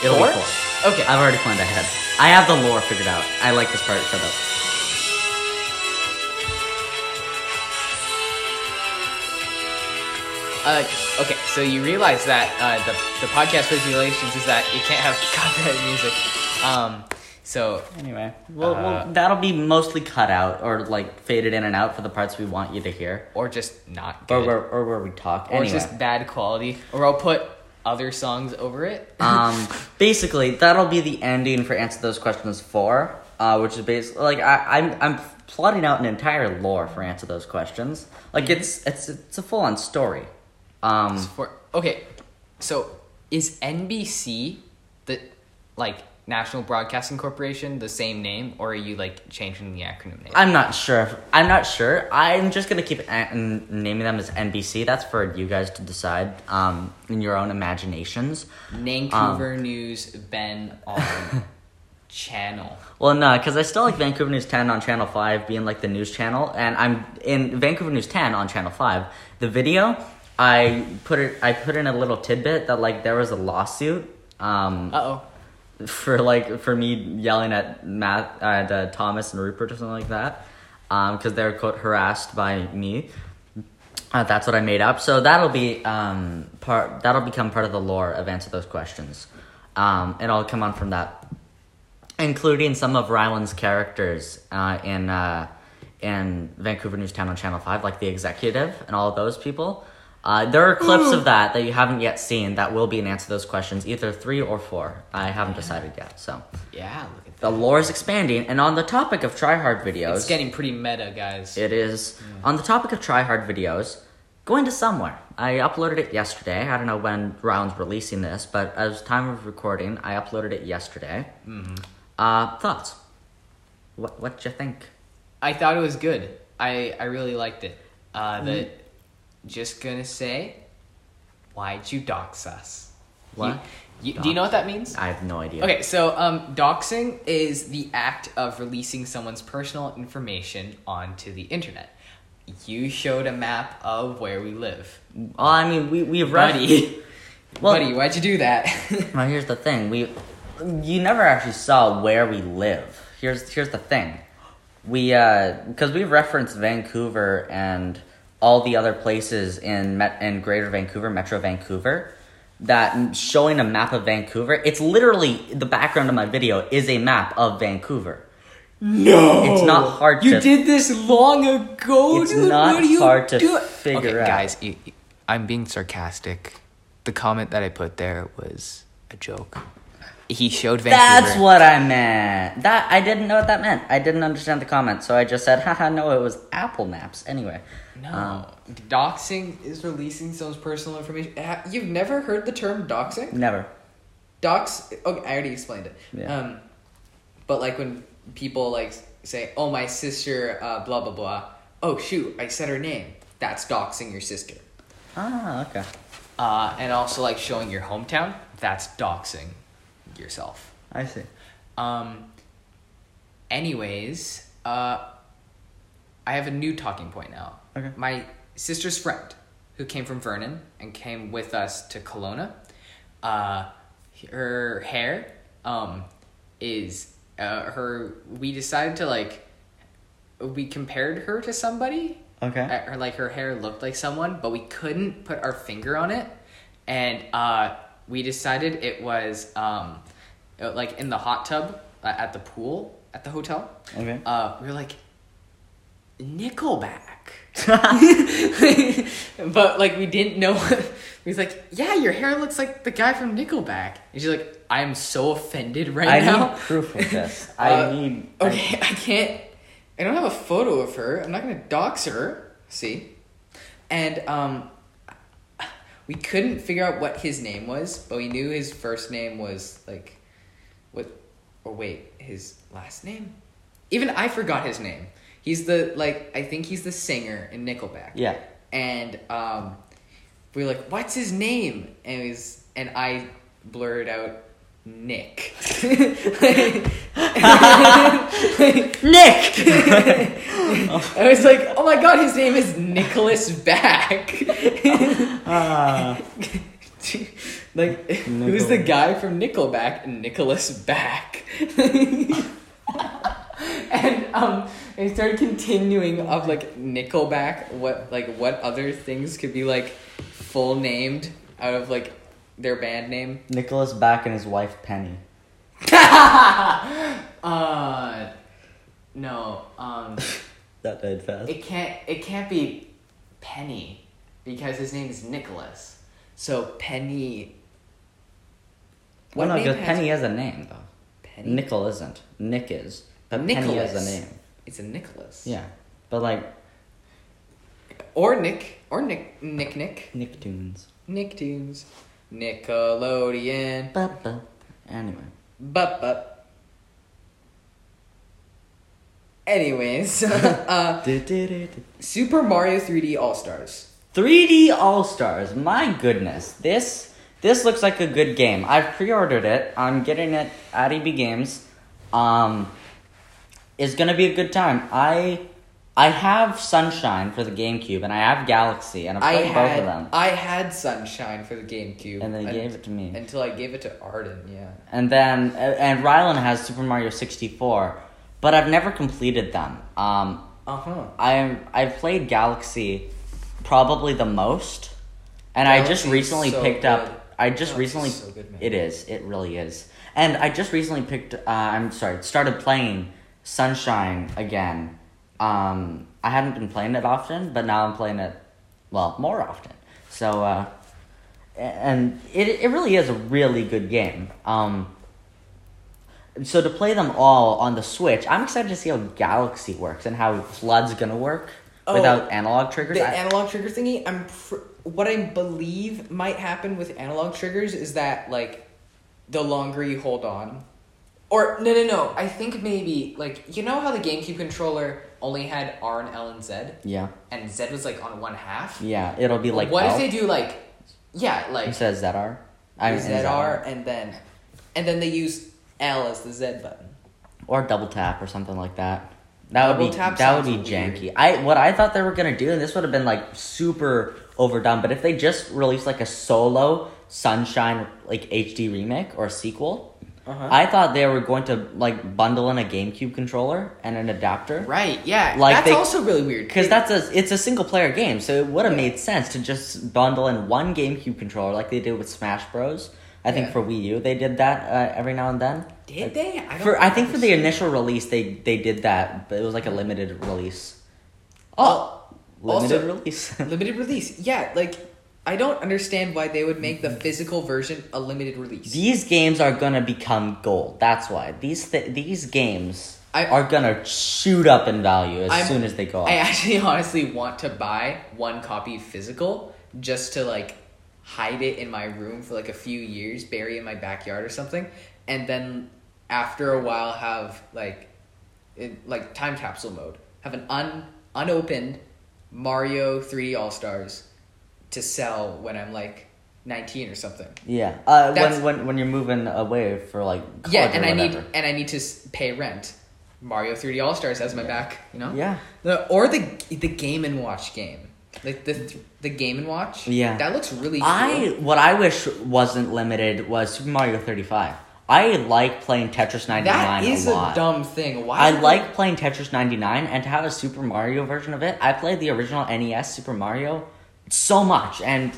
It'll be four. Okay. I've already planned ahead. I have the lore figured out. I like this part. Shut up. Okay, so you realize that the podcast regulations is that you can't have copyrighted music. So anyway, we'll that'll be mostly cut out or like faded in and out for the parts we want you to hear, or just not good, or where we talk, or anyway, just bad quality, or I'll put other songs over it. Basically, that'll be the ending for Answer Those Questions 4, which is basically, like, I'm plotting out an entire lore for Answer Those Questions. Like, it's a full-on story. Okay, so is NBC, the, like, National Broadcasting Corporation, the same name, or are you, like, changing the acronym name? I'm not sure. I'm just going to keep naming them as NBC. That's for you guys to decide in your own imaginations. Vancouver News Ben on Channel. Well, no, because I still like Vancouver News 10 on Channel 5 being, like, the news channel, and I'm in Vancouver News 10 on Channel 5. The video, I put in a little tidbit that, like, there was a lawsuit. Uh-oh. For me yelling at Thomas and Rupert or something like that, because they were, quote, harassed by me. That's what I made up. So that'll be that'll become part of the lore of Answer Those Questions. And I'll come on from that, including some of Rylan's characters in Vancouver News Town on Channel 5, like the executive and all of those people. There are clips of that you haven't yet seen that will be an Answer Those Questions, either 3 or 4. I haven't decided yet, so. Yeah, look at that. The lore is expanding, and on the topic of tryhard videos. It's getting pretty meta, guys. It is. Yeah. On the topic of tryhard videos, going to somewhere. I uploaded it yesterday. I don't know when Rylan's releasing this, but as time of recording, I uploaded it yesterday. Mm-hmm. Thoughts? What'd you think? I thought it was good. I really liked it. Just gonna say, why'd you dox us? What? Do you know what that means? I have no idea. Okay, so doxing is the act of releasing someone's personal information onto the internet. You showed a map of where we live. Well, I mean, we've buddy. Well, buddy, why'd you do that? Well, here's the thing. You never actually saw where we live. Here's the thing. We because we've referenced Vancouver and all the other places in Greater Vancouver, Metro Vancouver, that showing a map of Vancouver, it's literally, the background of my video is a map of Vancouver. No! It's not hard to... You did this long ago, dude! It's not hard to figure out. Okay, guys, I'm being sarcastic. The comment that I put there was a joke. He showed Vancouver. That's what I meant! I didn't know what that meant. I didn't understand the comment, so I just said, haha, no, it was Apple Maps. Anyway. No. Doxing is releasing someone's personal information. You've never heard the term doxing? Never. Okay, I already explained it. Yeah. But, like, when people, like, say, oh, my sister, blah, blah, blah. Oh, shoot, I said her name. That's doxing your sister. Ah, okay. And also, like, showing your hometown. That's doxing yourself. I see. Anyways, I have a new talking point now. Okay. My sister's friend, who came from Vernon and came with us to Kelowna, her hair is her. We decided to, like, we compared her to somebody. Okay. Or, like, her hair looked like someone, but we couldn't put our finger on it. And we decided it was like in the hot tub at the pool at the hotel. Okay. We were like, Nickelback. But like we didn't know. He's like, yeah, your hair looks like the guy from Nickelback. And she's like, I am so offended right now. I need proof of this. I don't have a photo of her. I'm not gonna dox her. See? And we couldn't figure out what his name was, but we knew his first name was like his last name. Even I forgot his name. He's I think he's the singer in Nickelback. Yeah. And we were like, what's his name? And I blurred out Nick. Nick! I was like, oh my god, his name is Nicholas Back. Who's the guy from Nickelback? Nicholas Back. And I started continuing of like Nickelback, what other things could be like full named out of like their band name. Nicholas Back and his wife Penny. No. That died fast. It can't be Penny because his name is Nicholas. So Penny. Well, no, because Penny has a name though. Penny. Nickel isn't. Nick is. But Nicholas. Penny has a name. It's a Nicholas. Yeah. But like... Or Nick. Nick. Nicktoons. Nickelodeon. Bup. Anyway. Bup. Anyways. Super Mario 3D All-Stars. 3D All-Stars. My goodness. This looks like a good game. I've pre-ordered it. I'm getting it at EB Games. It's gonna be a good time. I have Sunshine for the GameCube, and I have Galaxy, and I've played both of them. I had Sunshine for the GameCube. And they gave it to me. Until I gave it to Arden, yeah. And Rylan has Super Mario 64, but I've never completed them. I've played Galaxy probably the most, and Galaxy I just recently so picked good. Up... I just Galaxy recently... Is so good, man. It is. It really is. And I just recently started playing... Sunshine again. I haven't been playing it often, but now I'm playing it, well, more often. So, and it really is a really good game. So to play them all on the Switch, I'm excited to see how Galaxy works and how Flood's gonna work without analog triggers. The analog trigger thingy. What I believe might happen with analog triggers is that like the longer you hold on. Or, no, I think maybe, like, you know how the GameCube controller only had R and L and Z? Yeah. And Z was, like, on one half? Yeah, it'll be, like, what L? If they do, like, yeah, like... Instead of ZR? ZR, and then they use L as the Z button. Or double tap or something like that. That would be janky. Weird. What I thought they were going to do, and this would have been, like, super overdone, but if they just released, like, a solo Sunshine, like, HD remake or sequel... Uh-huh. I thought they were going to, like, bundle in a GameCube controller and an adapter. Right, yeah. Like that's also really weird. Because it's a single-player game, so it would have made sense to just bundle in one GameCube controller like they did with Smash Bros. I think for Wii U, they did that every now and then. Did they? I think for the initial release, they did that, but it was, like, a limited release. Limited release, yeah, like... I don't understand why they would make the physical version a limited release. These games are gonna become gold. That's why these games are gonna shoot up in value as soon as they go out. I actually honestly want to buy one copy physical just to like hide it in my room for like a few years, bury it in my backyard or something, and then after a while have like time capsule mode, have an unopened Mario 3D All-Stars. To sell when I'm like 19 or something. Yeah, when you're moving away for like college and I need to pay rent. Mario 3D All Stars has my back, you know. Yeah. Or the Game and Watch game, like the Game and Watch. Yeah, that looks really cool. What I wish wasn't limited was Super Mario 35. I like playing Tetris 99 a lot. That is a dumb thing. Why? I like playing Tetris 99, and to have a Super Mario version of it, I played the original NES Super Mario. So much, and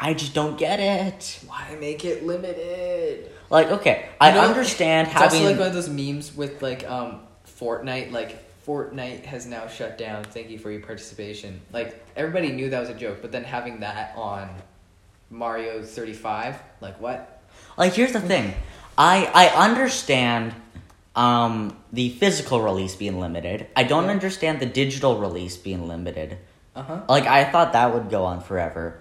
I just don't get it. Why make it limited? Like, okay, I understand having... It's also like one of those memes with, like, Fortnite. Like, Fortnite has now shut down. Thank you for your participation. Like, everybody knew that was a joke, but then having that on Mario 35, like, what? Like, here's the thing. I understand the physical release being limited. I don't understand the digital release being limited. Uh-huh. Like, I thought that would go on forever.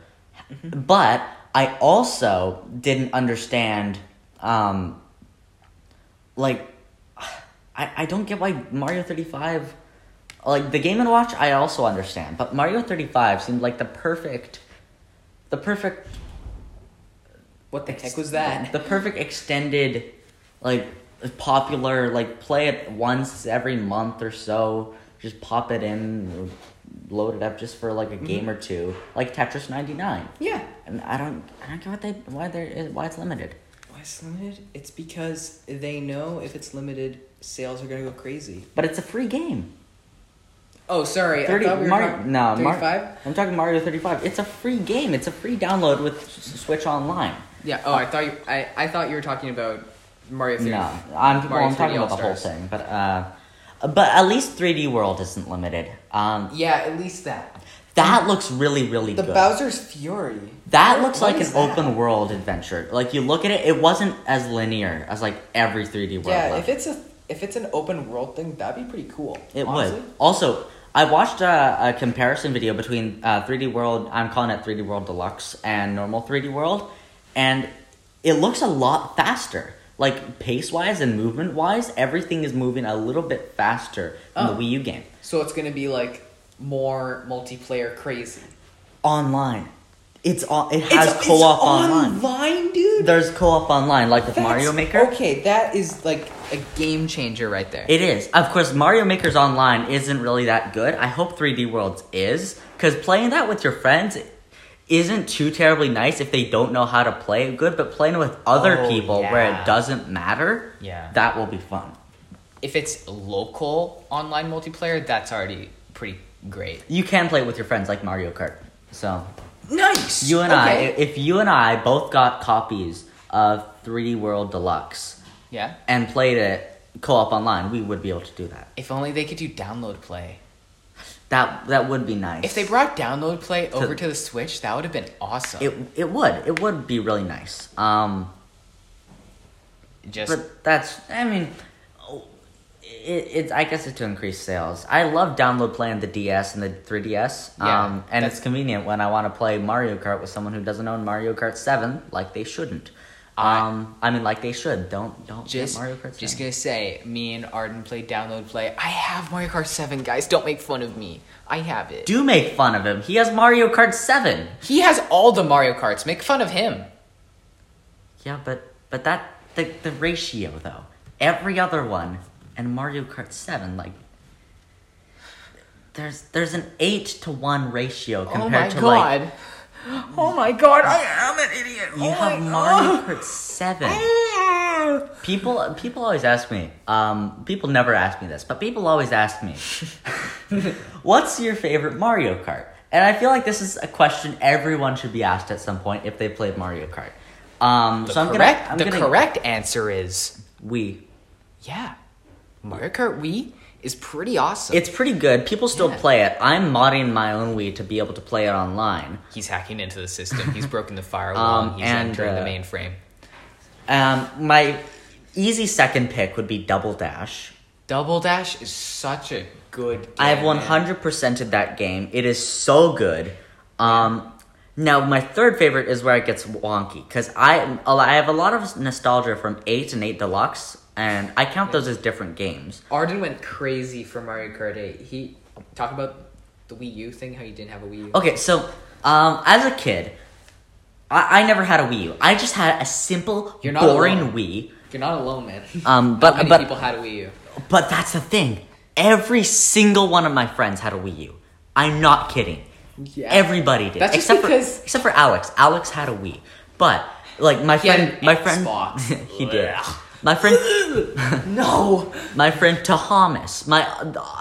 Mm-hmm. But I also didn't understand, I don't get why Mario 35, like, the Game & Watch, I also understand, but Mario 35 seemed like the perfect, what the heck was that? The perfect extended, like, popular, like, play it once every month or so, just pop it in, load it up just for like a game or two, like Tetris 99. Yeah, and I don't get why it's limited. Why it's limited? It's because they know if it's limited, sales are gonna go crazy. But it's a free game. Oh, sorry. 30, I thought we were no, 35. I'm talking Mario 35. It's a free game. It's a free download with Switch Online. Yeah. Oh, I thought you were talking about Mario 35. No, I'm talking about the whole thing, But at least 3D World isn't limited. Yeah, at least that. That looks really, really good. The Bowser's Fury. That looks like an open world adventure. Like, you look at it, it wasn't as linear as, like, every 3D World. Yeah, if it's an open world thing, that'd be pretty cool. It would. Also, I watched a comparison video between 3D World, I'm calling it 3D World Deluxe, and normal 3D World, and it looks a lot faster. Like, pace-wise and movement-wise, everything is moving a little bit faster in the Wii U game. So it's going to be, like, more multiplayer crazy. Online. It has co-op online. It's online, dude? There's co-op online, like with Mario Maker. Okay, that is, like, a game changer right there. It is. Of course, Mario Maker's online isn't really that good. I hope 3D World's is, because playing that with your friends isn't too terribly nice if they don't know how to play it good, but playing with other people where it doesn't matter, that will be fun. If it's local online multiplayer, that's already pretty great. You can play it with your friends like Mario Kart. So nice! If you and I both got copies of 3D World Deluxe and played it co-op online, we would be able to do that. If only they could do Download Play. That would be nice. If they brought Download Play over to the Switch, that would have been awesome. It would be really nice. I guess it's to increase sales. I love Download Play on the DS and the 3DS. And it's convenient when I want to play Mario Kart with someone who doesn't own Mario Kart 7, like they shouldn't. Like they should. Don't get Mario Kart 7. Just gonna say, me and Arden played Download Play. I have Mario Kart 7, guys. Don't make fun of me. I have it. Do make fun of him. He has Mario Kart 7. He has all the Mario Karts. Make fun of him. Yeah, but that the ratio though. Every other one and Mario Kart 7, like, there's an 8-to-1 ratio compared to like. Oh my god, I am an idiot. You have Mario Kart 7. People always ask me, people never ask me this, but people always ask me, what's your favorite Mario Kart? And I feel like this is a question everyone should be asked at some point if they played Mario Kart. The correct answer is Wii. Yeah. Mario Kart Wii is pretty awesome. It's pretty good. People still play it. I'm modding my own Wii to be able to play it online. He's hacking into the system. He's broken the firewall. He's entering the mainframe. My easy second pick would be Double Dash. Double Dash is such a good game. I've 100%ed that game. It is so good. Now, my third favorite is where it gets wonky, because I have a lot of nostalgia from 8 and 8 Deluxe. And I count those as different games. Arden went crazy for Mario Kart 8. He talked about the Wii U thing, how you didn't have a Wii U. Okay, so as a kid, I never had a Wii U. I just had a simple, boring Wii. You're not alone, man. But people had a Wii U. But that's the thing. Every single one of my friends had a Wii U. I'm not kidding. Yeah. Everybody did. That's just except for Alex. Alex had a Wii. But like my friend Xbox. He did. My friend, no. My friend Thomas, my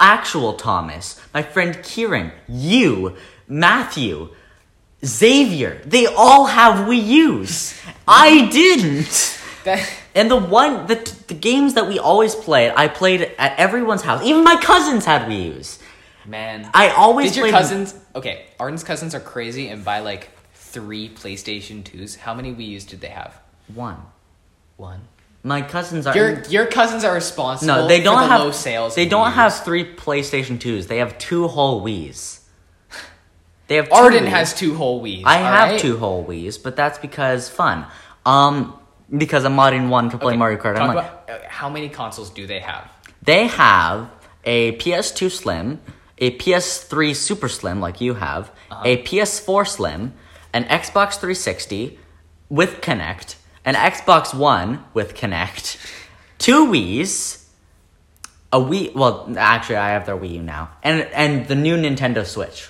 actual Thomas, my friend Kieran, you, Matthew, Xavier. They all have Wii U's. I didn't. And the games that we always played, I played at everyone's house. Even my cousins had Wii U's. Man. I always played... Did your cousins... Okay, Arden's cousins are crazy, and by, like, 3 PlayStation 2s, how many Wii U's did they have? One. My cousins are... Your cousins are responsible for the low sales. They don't have 3 PlayStation 2s. They have 2 whole Wii's. They have Arden has 2 whole Wii's. I have 2 whole Wii's, but that's because fun. Because I'm modding one to play Mario Kart. I'm like, how many consoles do they have? They have a PS2 Slim, a PS3 Super Slim, like you have, a PS4 Slim, an Xbox 360 with Kinect, an Xbox One with Kinect, 2 Wii's, a Wii. Well, actually, I have their Wii U now, and the new Nintendo Switch.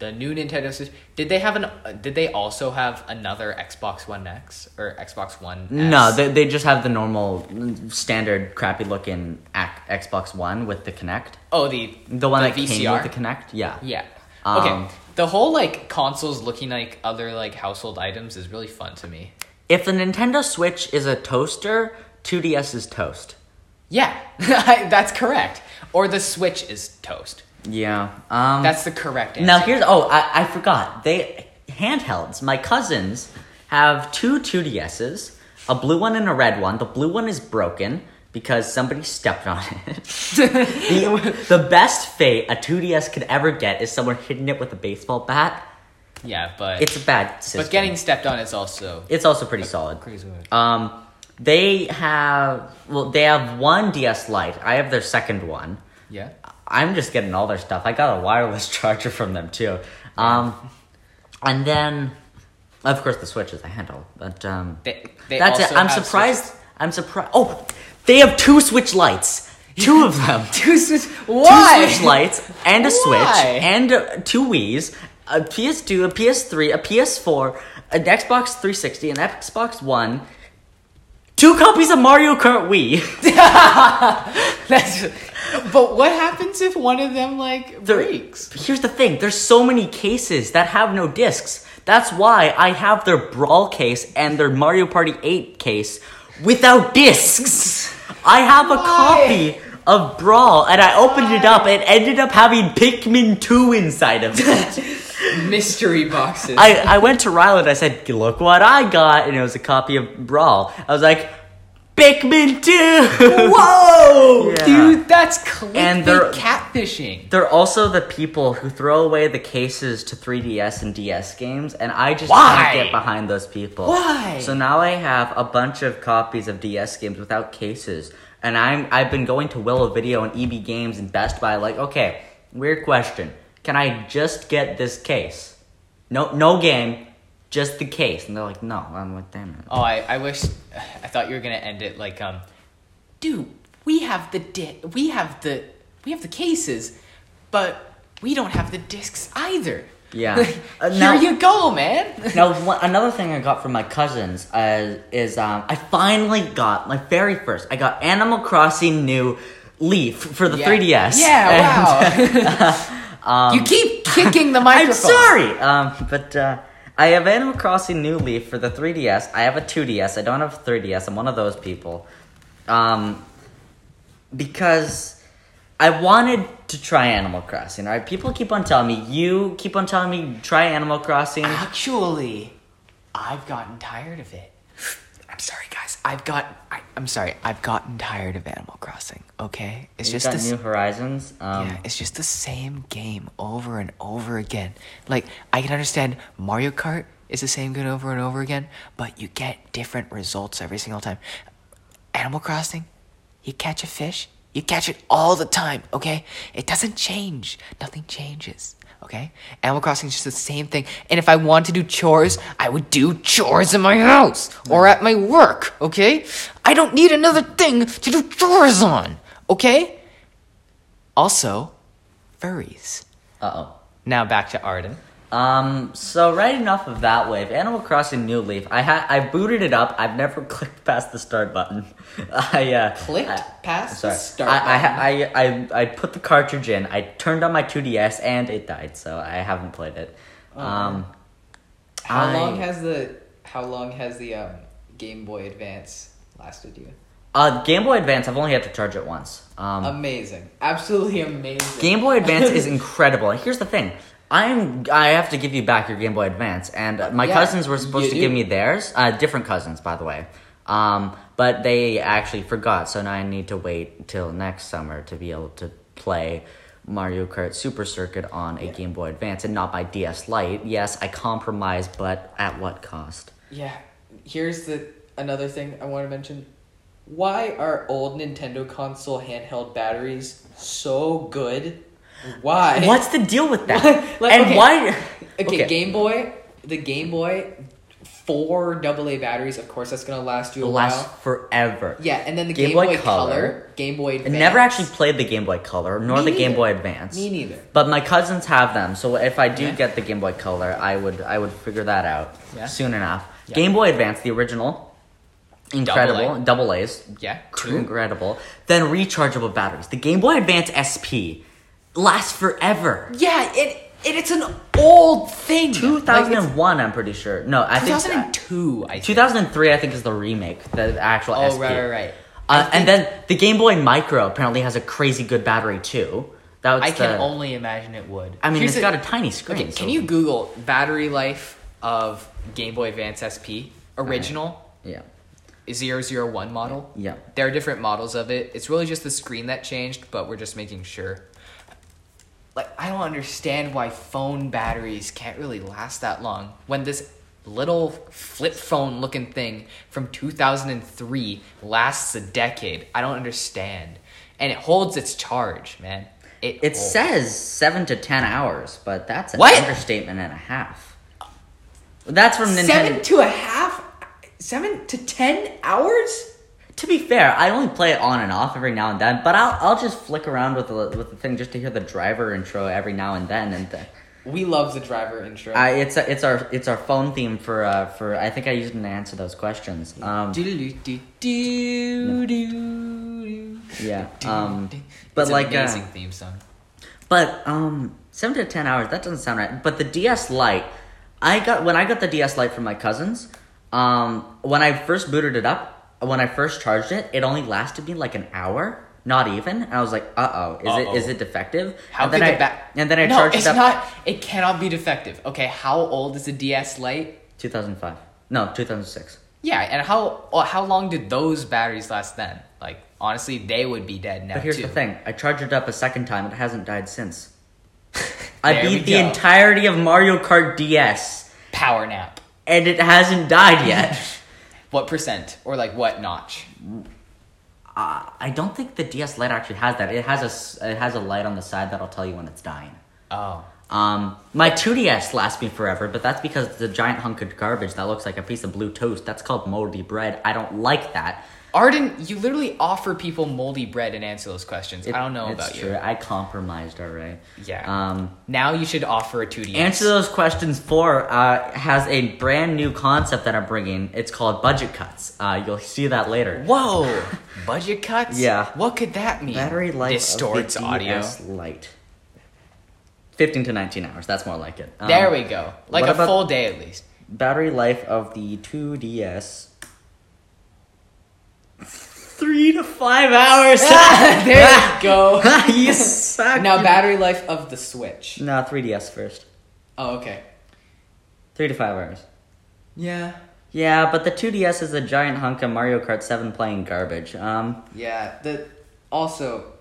The new Nintendo Switch. Did they also have another Xbox One X or Xbox One S? No, they just have the normal, standard, crappy-looking Xbox One with the Kinect. Oh, the one that VCR? Came with the Kinect. Yeah. Okay, the whole consoles looking like other household items is really fun to me. If the Nintendo Switch is a toaster, 2DS is toast. Yeah, that's correct. Or the Switch is toast. Yeah. That's the correct answer. Now here's... Oh, I forgot. Handhelds. My cousins have 2 2DSs, a blue one and a red one. The blue one is broken because somebody stepped on it. The best fate a 2DS could ever get is someone hitting it with a baseball bat. Yeah, but... It's a bad system. But getting stepped on is also... It's also pretty solid. Crazy. They have... Well, they have 1 DS Lite. I have their second one. Yeah. I'm just getting all their stuff. I got a wireless charger from them, too. And then, of course, the Switch is a handle. But they that's it. I'm surprised. Switches. I'm surprised. Oh, they have 2 Switch lights. 2 of them. 2 Switch. Why? 2 Switch lights and a Switch and 2 Wii's, a PS2, a PS3, a PS4, an Xbox 360, an Xbox One. 2 copies of Mario Kart Wii. But what happens if one of them, breaks? Here's the thing. There's so many cases that have no discs. That's why I have their Brawl case and their Mario Party 8 case without discs. I have a copy of Brawl, and I opened it up. It ended up having Pikmin 2 inside of it. Mystery boxes. I went to Rylan and I said, look what I got. And it was a copy of Brawl. I was like, Pikmin 2! Whoa! Yeah. Dude, that's clickbait catfishing. They're also the people who throw away the cases to 3DS and DS games. And I just can't get behind those people. Why? So now I have a bunch of copies of DS games without cases. And I've been going to Willow Video and EB Games and Best Buy okay, weird question. Can I just get this case? No game, just the case. And they're like, no. I'm like, damn it. Oh, I thought you were gonna end it dude, we have the cases, but we don't have the discs either. Yeah. Here you go, man. Another thing I got from my cousins is I finally got my very first. I got Animal Crossing New Leaf for the 3DS. Yeah. And, wow. You keep kicking the microphone. I'm sorry. But I have Animal Crossing New Leaf for the 3DS. I have a 2DS. I don't have a 3DS. I'm one of those people. Because I wanted to try Animal Crossing, right? People keep on telling me. You keep on telling me, try Animal Crossing. Actually, I've gotten tired of it. I'm sorry, guys. I've gotten tired of Animal Crossing. Okay, it's just New Horizons. It's just the same game over and over again. I can understand Mario Kart is the same game over and over again, but you get different results every single time. Animal Crossing, you catch a fish, you catch it all the time. Okay, it doesn't change. Nothing changes. Okay, Animal Crossing is just the same thing. And if I want to do chores, I would do chores in my house or at my work. Okay, I don't need another thing to do chores on. Okay. Also, furries. Now back to Arden. So right enough of that wave. Animal Crossing New Leaf. I booted it up. I've never clicked past the start button. Button. I put the cartridge in. I turned on my 2DS and it died, so I haven't played it. time. How long has the Game Boy Advance lasted you? Game Boy Advance, I've only had to charge it once. Amazing. Absolutely amazing. Game Boy Advance is incredible. Here's the thing. I have to give you back your Game Boy Advance, and my cousins were supposed to give me theirs. Different cousins, by the way. But they actually forgot, so now I need to wait till next summer to be able to play Mario Kart Super Circuit on a Game Boy Advance and not my DS Lite. Yes, I compromise, but at what cost? Yeah. Here's another thing I want to mention. Why are old Nintendo console handheld batteries so good? Why? What's the deal with that? Game Boy, 4 AA batteries, of course, that's going to last you a while. It'll last forever. Yeah, and then the Game Boy Color, Game Boy Advance. I never actually played the Game Boy Color, nor the Game Boy Advance. Me neither. But my cousins have them, so if I do get the Game Boy Color, I would figure that out soon enough. Yeah. Game Boy Advance, the original... Incredible. Double A's. Yeah. Incredible. Then rechargeable batteries. The Game Boy Advance SP lasts forever. Yeah, it's an old thing. 2001, I'm pretty sure. No, I think... 2002, I think. 2003, I think, is the remake. The actual SP. Oh, right. And then the Game Boy Micro apparently has a crazy good battery, too. I can only imagine it would. I mean, it's got a tiny screen. Okay, can you Google battery life of Game Boy Advance SP? Original? Yeah. 001 model. Yeah. There are different models of it. It's really just the screen that changed, but we're just making sure. Like, I don't understand why phone batteries can't really last that long when this little flip phone looking thing from 2003 lasts a decade. I don't understand. And it holds its charge, man. It says 7 to 10 hours, but that's an understatement and a half. That's from Nintendo. 7 to a half? 7 to 10 hours? To be fair, I only play it on and off every now and then, but I'll just flick around with the thing just to hear the driver intro every now and then. We love the driver intro. It's our phone theme for I think I used it to answer those questions. But like amazing theme song. But 7 to 10 hours, that doesn't sound right. But the DS Lite, when I got the DS Lite from my cousins. When I first booted it up, when I first charged it, it only lasted me like an hour, not even. And I was like, is it defective? And then I charged it up. No, it's not. It cannot be defective. Okay, how old is the DS Lite? 2005. No, 2006. Yeah, and how long did those batteries last then? Like, honestly, they would be dead now. But here's the thing. I charged it up a second time. It hasn't died since. I beat the entirety of Mario Kart DS. Power nap. And it hasn't died yet. What percent? Or like what notch? I don't think the DS Lite actually has that. It has a light on the side that'll tell you when it's dying. Oh. My 2DS lasts me forever, but that's because it's a giant hunk of garbage that looks like a piece of blue toast. That's called moldy bread. I don't like that. Arden, you literally offer people moldy bread and answer those questions. I don't know about you. It's true. I compromised, all right. Yeah. Now you should offer a 2DS. Answer those questions has a brand new concept that I'm bringing. It's called budget cuts. You'll see that later. Whoa. Budget cuts? Yeah. What could that mean? Battery life distorts of the audio. DS Lite. 15 to 19 hours. That's more like it. There we go. Like a full day at least. Battery life of the 2DS... 3 to 5 hours. There you go. You suck. Now battery life of the Switch. No, 3DS first. Oh, okay. 3 to 5 hours. Yeah. Yeah, but the 2DS is a giant hunk of Mario Kart 7 playing garbage. Yeah. Also,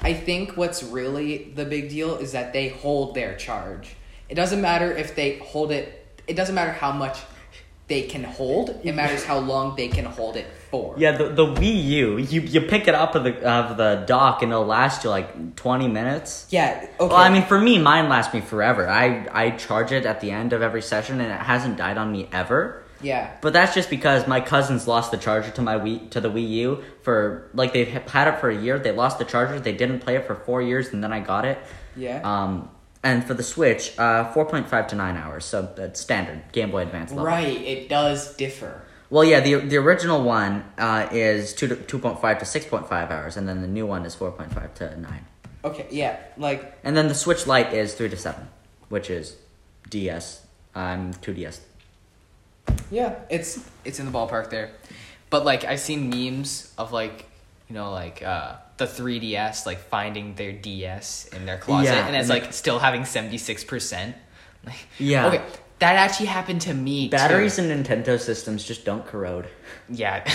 I think what's really the big deal is that they hold their charge. It doesn't matter if they hold it. It doesn't matter how much they can hold. It matters how long they can hold it for. Yeah, the Wii U, you pick it up of the dock and it'll last you like 20 minutes. Yeah, okay. Well, I mean, for me, mine lasts me forever. I charge it at the end of every session and it hasn't died on me ever. Yeah. But that's just because my cousins lost the charger to the Wii U for, like, they've had it for a year. They lost the charger. They didn't play it for 4 years and then I got it. Yeah. And for the Switch, 4.5 to 9 hours, so that's standard Game Boy Advance level. Right, it does differ. Well, yeah, the original one is 2.5 to 6.5 hours, and then the new one is 4.5 to 9. Okay, yeah, like... And then the Switch Lite is 3 to 7, which is 2DS Yeah, it's in the ballpark there. But, like, I've seen memes of, like, you know, like, the 3DS, like, finding their DS in their closet. Yeah, and it's, like, still having 76%. Like, yeah. Okay, that actually happened to me, Batteries too. In Nintendo systems just don't corrode. Yeah.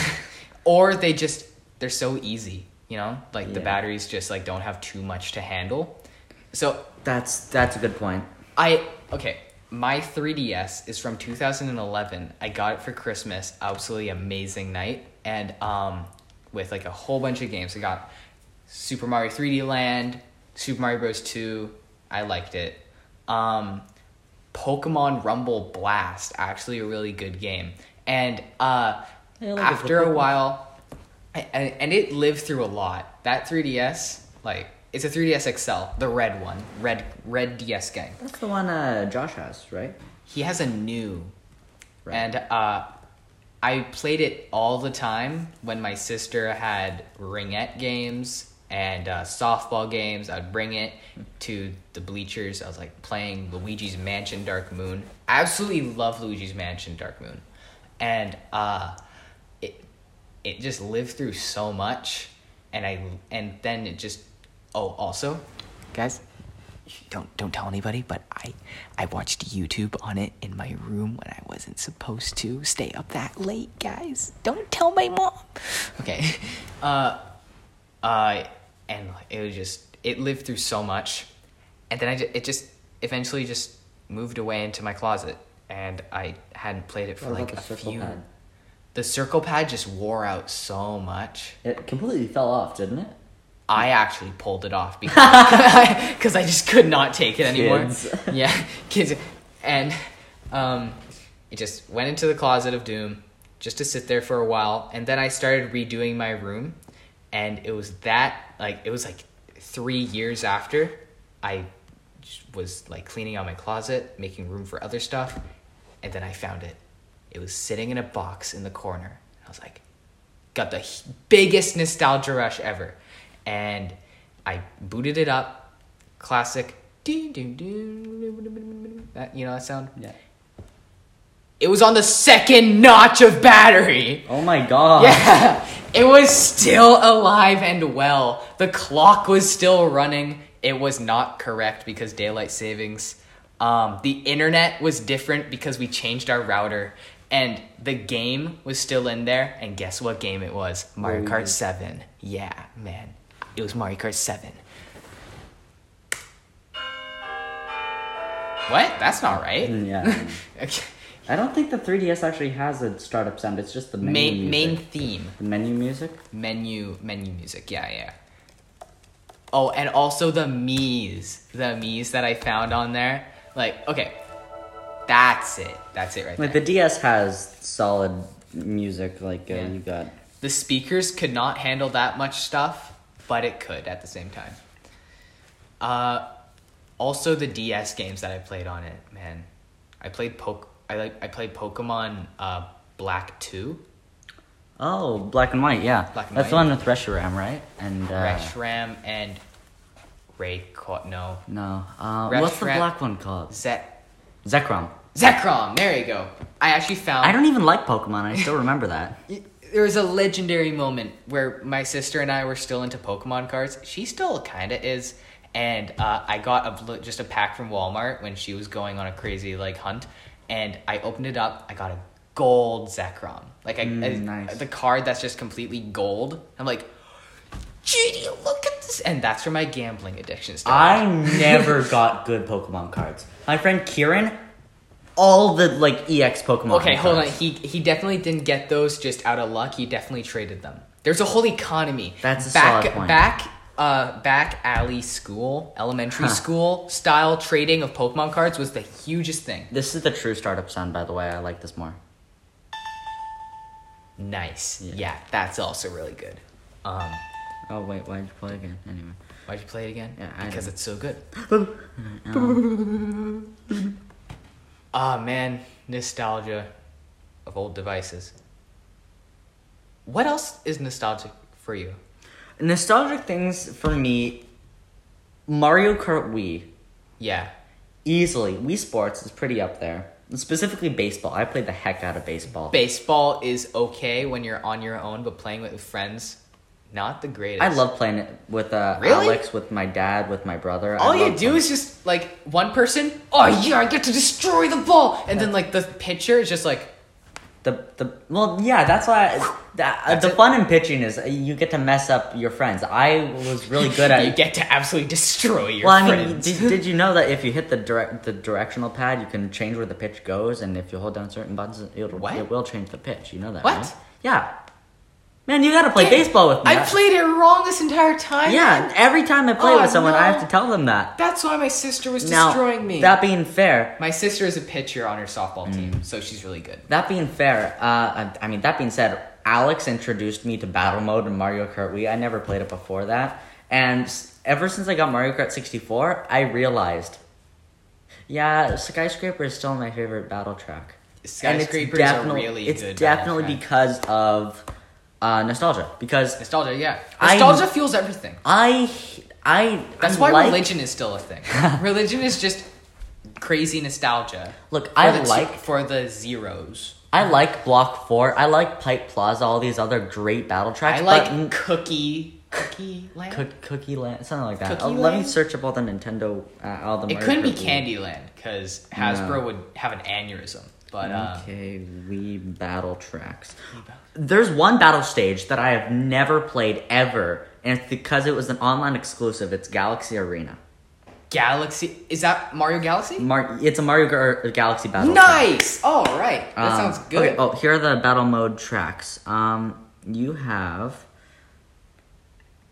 Or they just, they're so easy, you know? Like, the batteries just, like, don't have too much to handle. So... That's a good point. Okay, my 3DS is from 2011. I got it for Christmas. Absolutely amazing night. And, with, like, a whole bunch of games. I got Super Mario 3D Land, Super Mario Bros. 2. I liked it. Pokemon Rumble Blast. Actually a really good game. And, after a while... And it lived through a lot. That 3DS, like... It's a 3DS XL, the red one, red DS gang. That's the one Josh has, right? He has a new, right. And I played it all the time when my sister had ringette games and softball games. I'd bring it to the bleachers. I was like playing Luigi's Mansion Dark Moon. I absolutely love Luigi's Mansion Dark Moon, and it just lived through so much, and then it just. Oh, also, guys, don't tell anybody, but I watched YouTube on it in my room when I wasn't supposed to stay up that late, guys. Don't tell my mom. Okay. And it was just, it lived through so much. And then it just eventually just moved away into my closet. And I hadn't played it for The circle pad just wore out so much. It completely fell off, didn't it? I actually pulled it off because I just could not take it anymore. Kids. Yeah, kids. And it just went into the closet of doom just to sit there for a while. And then I started redoing my room. And it was like 3 years after I was like cleaning out my closet, making room for other stuff. And then I found it. It was sitting in a box in the corner. I was like, got the biggest nostalgia rush ever. And I booted it up, classic, ding, ding, ding, that, you know that sound? Yeah. It was on the second notch of battery. Oh my god. Yeah, it was still alive and well. The clock was still running. It was not correct because daylight savings. The internet was different because we changed our router. And the game was still in there. And guess what game it was? Mario Kart 7. Yeah, man. It was Mario Kart 7. What? That's not right. Yeah. Okay. I don't think the 3DS actually has a startup sound. It's just the menu music. Main theme. The menu music? Menu music. Yeah. Oh, and also the Mii's. The Mii's that I found on there. Like, okay. That's it right there. Like, the DS has solid music, like, you got... The speakers could not handle that much stuff. But it could at the same time. Also, the DS games that I played on it, man. I played Pokemon Black 2. Oh, Black and White, yeah. That's the one with Reshiram, right? And Reshiram and Rayquaza. No. What's the black one called? Zekrom. Zekrom. There you go. I actually found. I don't even like Pokemon. I still remember that. There was a legendary moment where my sister and I were still into Pokemon cards. She still kind of is. And I got just a pack from Walmart when she was going on a crazy like hunt. And I opened it up. I got a gold Zekrom. Like the card that's just completely gold. I'm like, Judy, look at this. And that's where my gambling addiction started. I never got good Pokemon cards. My friend Kieran... All the, like, EX Pokemon. Okay, hold on. He definitely didn't get those just out of luck. He definitely traded them. There's a whole economy. That's a solid point. Back alley school, elementary school style trading of Pokemon cards was the hugest thing. This is the true startup sound, by the way. I like this more. Nice. Yeah that's also really good. Oh, wait. Why'd you play again? Anyway. Why'd you play it again? Yeah, because it's so good. Ah, man, nostalgia of old devices. What else is nostalgic for you? Nostalgic things for me, Mario Kart Wii. Yeah. Easily. Wii Sports is pretty up there. Specifically baseball. I played the heck out of baseball. Baseball is okay when you're on your own, but playing with friends, not the greatest. I love playing it with Alex, with my dad, with my brother. All you do is just, like, one person, oh yeah, I get to destroy the ball. And then, like, the pitcher is just like... Well, yeah, that's why... The fun in pitching is you get to mess up your friends. I was really good at... You get to absolutely destroy your friends. Did you know that if you hit the directional pad, you can change where the pitch goes, and if you hold down certain buttons, it will change the pitch. You know that, right? Yeah. Man, you gotta play baseball with me. I played it wrong this entire time. Yeah, man. Every time I play with someone, I have to tell them that. That's why my sister was destroying me. That being fair... My sister is a pitcher on her softball team, so she's really good. That being fair, that being said, Alex introduced me to battle mode in Mario Kart Wii. I never played it before that. And ever since I got Mario Kart 64, I realized, Skyscraper is still my favorite battle track. Skyscraper is a really good battle track. It's definitely because of... nostalgia, because... Nostalgia, yeah. Nostalgia fuels everything. That's why religion is still a thing. Religion is just crazy nostalgia. Look, for the zeros. I like Block 4. I like Pipe Plaza, all these other great battle tracks. I like Cookie Land? Cookie Land, something like that. Let me search up all the Nintendo... all the. It couldn't be Candy Land, because Hasbro would have an aneurysm. But, Wii battle tracks. There's one battle stage that I have never played ever, and it's because it was an online exclusive. It's Galaxy Arena. Galaxy? Is that Mario Galaxy? It's a Mario Galaxy battle. Nice! All right. That sounds good. Okay, here are the battle mode tracks. You have...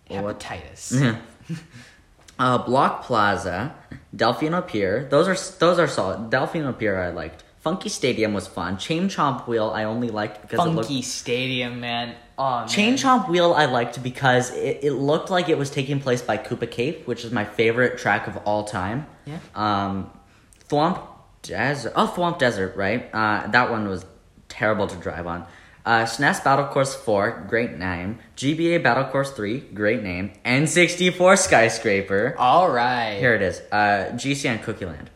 Hepatitis. Block Plaza, Delfino Pier. Those are solid. Delfino Pier I liked. Funky Stadium was fun. Chain Chomp Wheel I only liked because it looked... Funky Stadium, man. Oh, Chain Chomp Wheel I liked because it looked like it was taking place by Koopa Cape, which is my favorite track of all time. Yeah. Thwomp Desert. Oh, Thwomp Desert, right? That one was terrible to drive on. SNES Battle Course 4, great name. GBA Battle Course 3, great name. N64 Skyscraper. All right. Here it is. GCN Cookie Land.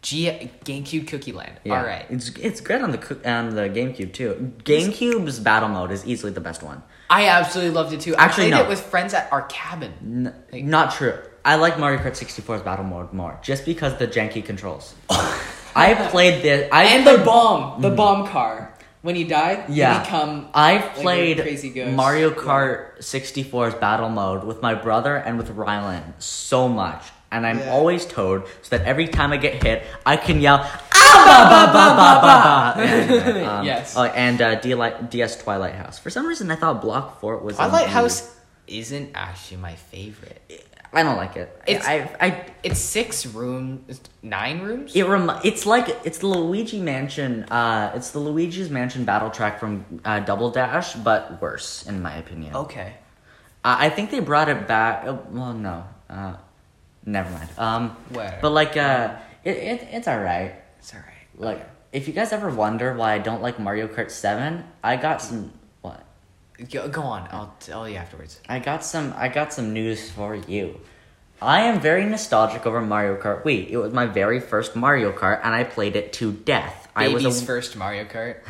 GameCube Cookie Land. Yeah. All right, it's great on the GameCube too. GameCube's battle mode is easily the best one. I absolutely loved it too. I played it with friends at our cabin. Not true. I like Mario Kart 64's battle mode more, just because the janky controls. I played this. The bomb car. When you die, you become. I've played crazy ghost. Mario Kart 64's battle mode with my brother and with Rylan so much. And I'm always towed, so that every time I get hit, I can yell, ah, ba, ba, ba, ba, ba, ba. Yes. And DS Twilight House. For some reason, I thought Block 4 was... Twilight House isn't actually my favorite. I don't like it. It's 9 rooms? It's Luigi Mansion. It's the Luigi's Mansion battle track from Double Dash, but worse, in my opinion. Okay. I think they brought it back... well, no. Never mind. Where? But it's alright. It's alright. Like, if you guys ever wonder why I don't like Mario Kart 7, I got some. What? Go on. I'll tell you afterwards. I got some news for you. I am very nostalgic over Mario Kart Wii. It was my very first Mario Kart, and I played it to death. First Mario Kart.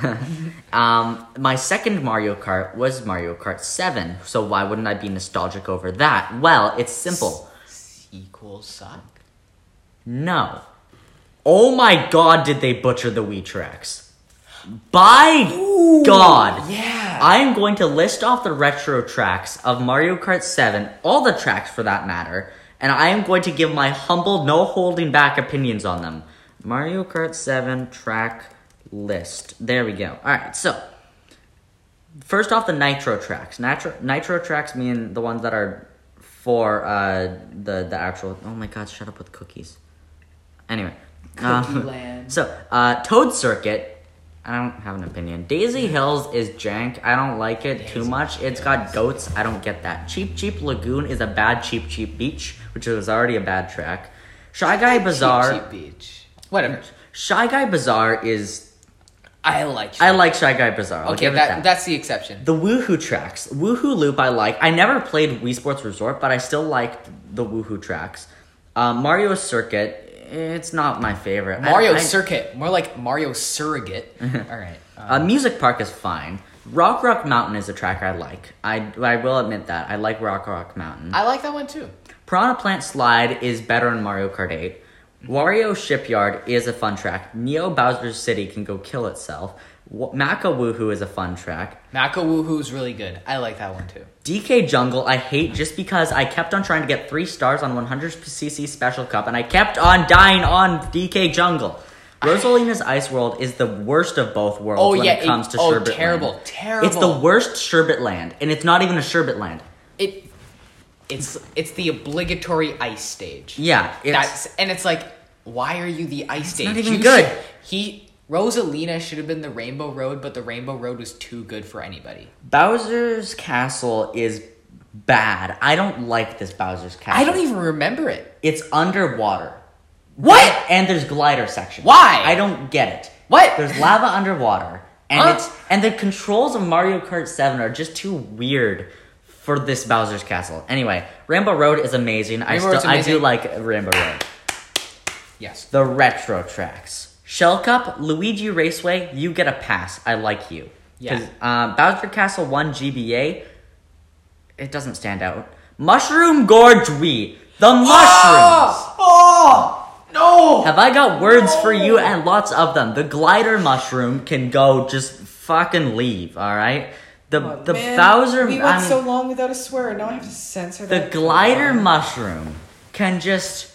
My second Mario Kart was Mario Kart 7. So why wouldn't I be nostalgic over that? Well, it's simple. Equals suck? No. Oh my god, did they butcher the Wii tracks. By Ooh, god. Yeah. I am going to list off the retro tracks of Mario Kart 7, all the tracks for that matter, and I am going to give my humble, no holding back opinions on them. Mario Kart 7 track list. There we go. Alright, so. First off, the Nitro tracks. Nitro tracks mean the ones that are... For the actual... Oh my god, shut up with cookies. Anyway. Cookie Land. So, Toad Circuit. I don't have an opinion. Daisy Hills is jank. I don't like it too much. It's got goats. I don't get that. Cheap Lagoon is a bad Cheap Beach, which was already a bad track. Shy Guy Bazaar... Cheap Beach. Whatever. Shy Guy Bazaar is... I like Shy Guy Bazaar. I'll okay, that's the exception. The Woohoo tracks. Woohoo Loop I like. I never played Wii Sports Resort, but I still liked the Woohoo tracks. Mario Circuit It's not my favorite. Mario Circuit. More like Mario Surrogate. All right. Music Park is fine. Rock Mountain is a track I like. I will admit that. I like Rock Mountain. I like that one too. Piranha Plant Slide is better in Mario Kart 8. Wario Shipyard is a fun track. Neo Bowser's City can go kill itself. Maka Woohoo is a fun track. Maka Woohoo is really good. I like that one too. DK Jungle I hate just because I kept on trying to get 3 stars on 100cc Special Cup and I kept on dying on DK Jungle. Rosalina's Ice World is the worst of both worlds when it comes to Sherbet terrible, Land. Oh, terrible. It's the worst Sherbet Land, and it's not even a Sherbet Land. It's the obligatory ice stage. Yeah. It's like, why are you the ice stage? Not even good. Rosalina should have been the Rainbow Road, but the Rainbow Road was too good for anybody. Bowser's Castle is bad. I don't like this Bowser's Castle. I don't even remember it. It's underwater. What? And there's glider sections. Why? I don't get it. What? There's lava underwater. And and the controls of Mario Kart 7 are just too weird for this Bowser's Castle. Anyway, Rainbow Road is amazing. I do like Rainbow Road. Yes. The retro tracks. Shell Cup, Luigi Raceway, you get a pass. I like you. Yeah. Bowser Castle 1 GBA, it doesn't stand out. Mushroom Gorge Wii, the mushrooms. Oh! No! Have I got words for you and lots of them. The glider mushroom can go just fucking leave, alright? The man, Bowser... We went so long without a swear, now I have to censor that. The glider mushroom can just...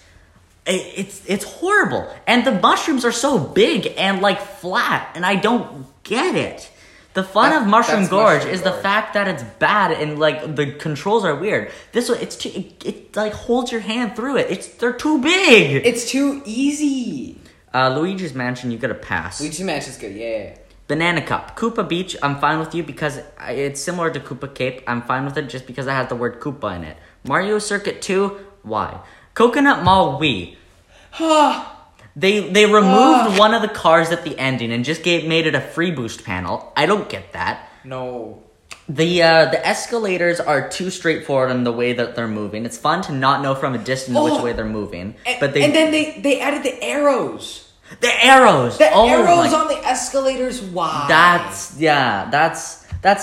It's horrible. And the mushrooms are so big and, like, flat, and I don't get it. The fun of Mushroom Gorge is the fact that it's bad and, like, the controls are weird. This one, it like, holds your hand through it. They're too big. It's too easy. Luigi's Mansion, you gotta pass. Luigi's Mansion's good, yeah. Banana Cup. Koopa Beach, I'm fine with you because it's similar to Koopa Cape. I'm fine with it just because it has the word Koopa in it. Mario Circuit 2, why? Coconut Mall Wii. They removed one of the cars at the ending and just made it a free boost panel. I don't get that. No. The escalators are too straightforward in the way that they're moving. It's fun to not know from a distance which way they're moving. And then they added the arrows. The arrows on the escalators. Why? That's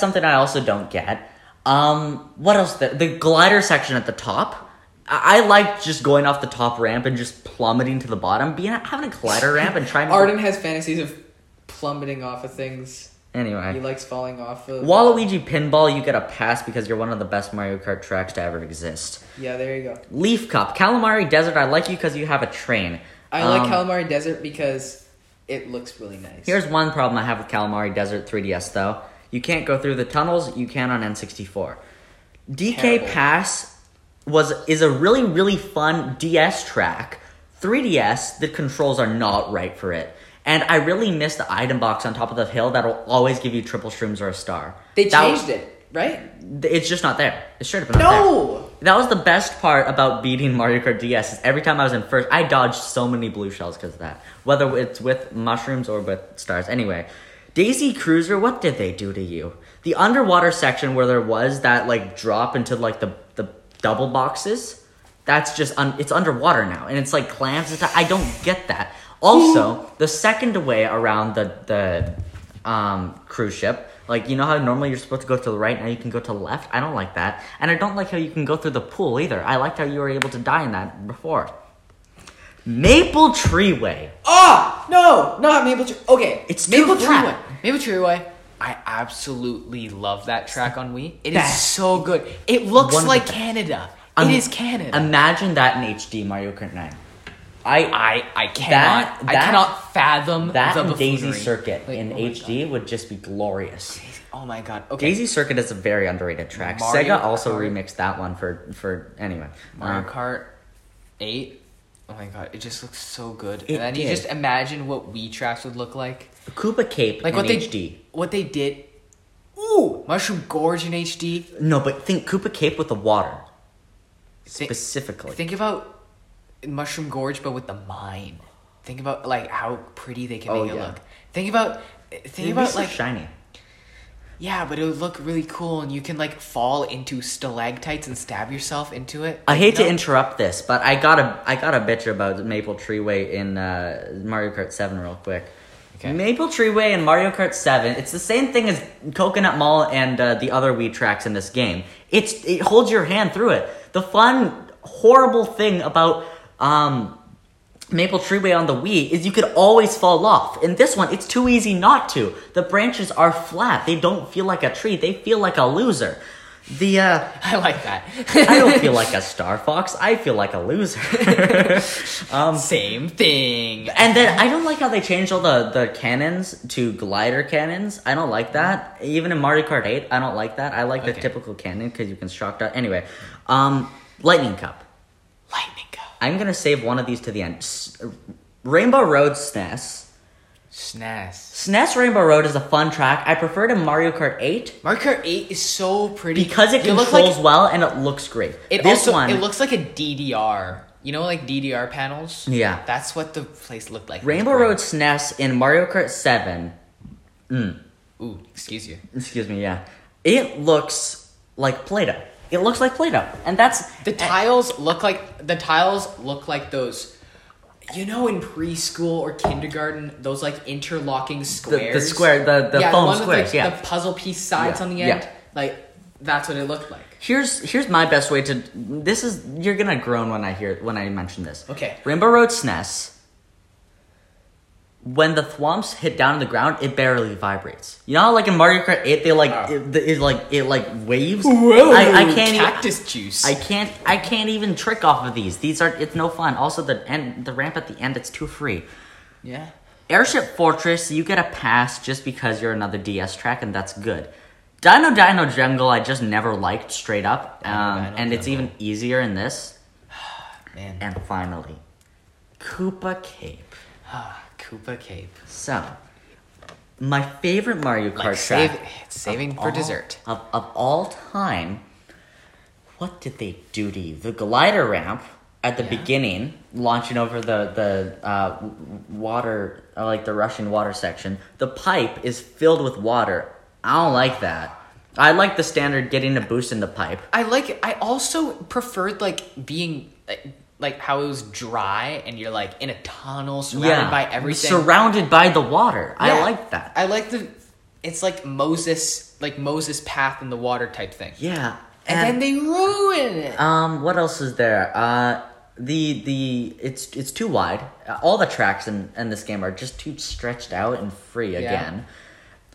something I also don't get. What else? The glider section at the top. I like just going off the top ramp and just plummeting to the bottom, having a glider ramp and trying to... Arden has fantasies of plummeting off of things. Anyway. He likes falling off of... Waluigi Pinball, you get a pass because you're one of the best Mario Kart tracks to ever exist. Yeah, there you go. Leaf Cup. Calamari Desert, I like you because you have a train. I like Calamari Desert because it looks really nice. Here's one problem I have with Calamari Desert 3DS, though. You can't go through the tunnels. You can on N64. DK Terrible. Pass... is a really, really fun DS track. 3DS, the controls are not right for it. And I really miss the item box on top of the hill that'll always give you triple shrooms or a star. They changed it, right? It's just not there. It's straight up not there. That was the best part about beating Mario Kart DS is every time I was in first, I dodged so many blue shells because of that. Whether it's with mushrooms or with stars. Anyway, Daisy Cruiser, what did they do to you? The underwater section where there was that, like, drop into, like, the double boxes, that's just it's underwater now, and it's like clamps. I don't get that. Also, the second way around the cruise ship, like, you know how normally you're supposed to go to the right, now you can go to the left. I don't like that, and I don't like how you can go through the pool either. I liked how you were able to die in that before. Maple Tree Way. Oh no, not Maple Tree. Okay, it's Maple Tree Way. Maple Tree Way. I absolutely love that track on Wii. It is so good. It looks like Canada. It is Canada. Imagine that in HD Mario Kart 9. I cannot fathom that. The Daisy Circuit in HD would just be glorious. Oh my god. Okay. Daisy Circuit is a very underrated track. Sega also remixed that one for anyway. Mario Kart 8. Oh my god, it just looks so good. And then you just imagine what Wii tracks would look like. Koopa Cape in HD. What they did... Ooh! Mushroom Gorge in HD. No, but think Koopa Cape with the water. Specifically. Think about Mushroom Gorge, but with the mine. Think about, like, how pretty they can make it look. Think about... Think about, like... shiny. Yeah, but it would look really cool, and you can, like, fall into stalactites and stab yourself into it. I hate to interrupt this, but I got a bitch about Maple Tree Way in Mario Kart 7 real quick. Okay. Maple Tree Way in Mario Kart 7, it's the same thing as Coconut Mall and the other Wii tracks in this game. It holds your hand through it. The fun, horrible thing about Maple Tree Way on the Wii is you could always fall off. In this one, it's too easy not to. The branches are flat. They don't feel like a tree. They feel like a loser. I like that. I don't feel like a Star Fox. I feel like a loser. Same thing. And then I don't like how they changed all the cannons to glider cannons. I don't like that. Even in Mario Kart 8, I don't like that. I like the typical cannon because you can shock out. Anyway, Lightning Cup. I'm going to save one of these to the end. Rainbow Road SNES. SNES Rainbow Road is a fun track. I prefer to Mario Kart 8. Mario Kart 8 is so pretty. Because it controls well and it looks great. It looks like a DDR. You know, like DDR panels? Yeah. That's what the place looked like. Rainbow Road SNES in Mario Kart 7. Ooh, excuse you. Excuse me, yeah. It looks like Play-Doh. It looks like Play-Doh, and that's the tiles look like those, you know, in preschool or kindergarten, those like interlocking squares. The square, the foam squares, with, the puzzle piece sides on the end, like that's what it looked like. Here's my best way to. This is you're gonna groan when I mention this. Okay, Rainbow Road SNES. When the thwomps hit down on the ground, it barely vibrates. You know how, like, in Mario Kart 8, they, like, it waves? Whoa! I can't cactus juice. I can't even trick off of these. It's no fun. Also, the ramp at the end, it's too free. Yeah. Airship Fortress, you get a pass just because you're another DS track, and that's good. Dino Jungle, I just never liked straight up. And it's even easier in this. Man. And finally, Koopa Cape. Koopa Cape. So, my favorite Mario Kart track. Saving for dessert. Of all time, what did they do to you? The glider ramp at the beginning, launching over the water, like the rushing water section. The pipe is filled with water. I don't like that. I like the standard getting a boost in the pipe. I also preferred, like, being... like how it was dry and you're like in a tunnel surrounded by everything. Surrounded by the water. Yeah. I like that. I like it's like Moses path in the water type thing. Yeah. And then they ruin it. What else is there? It's too wide. All the tracks in this game are just too stretched out and free again.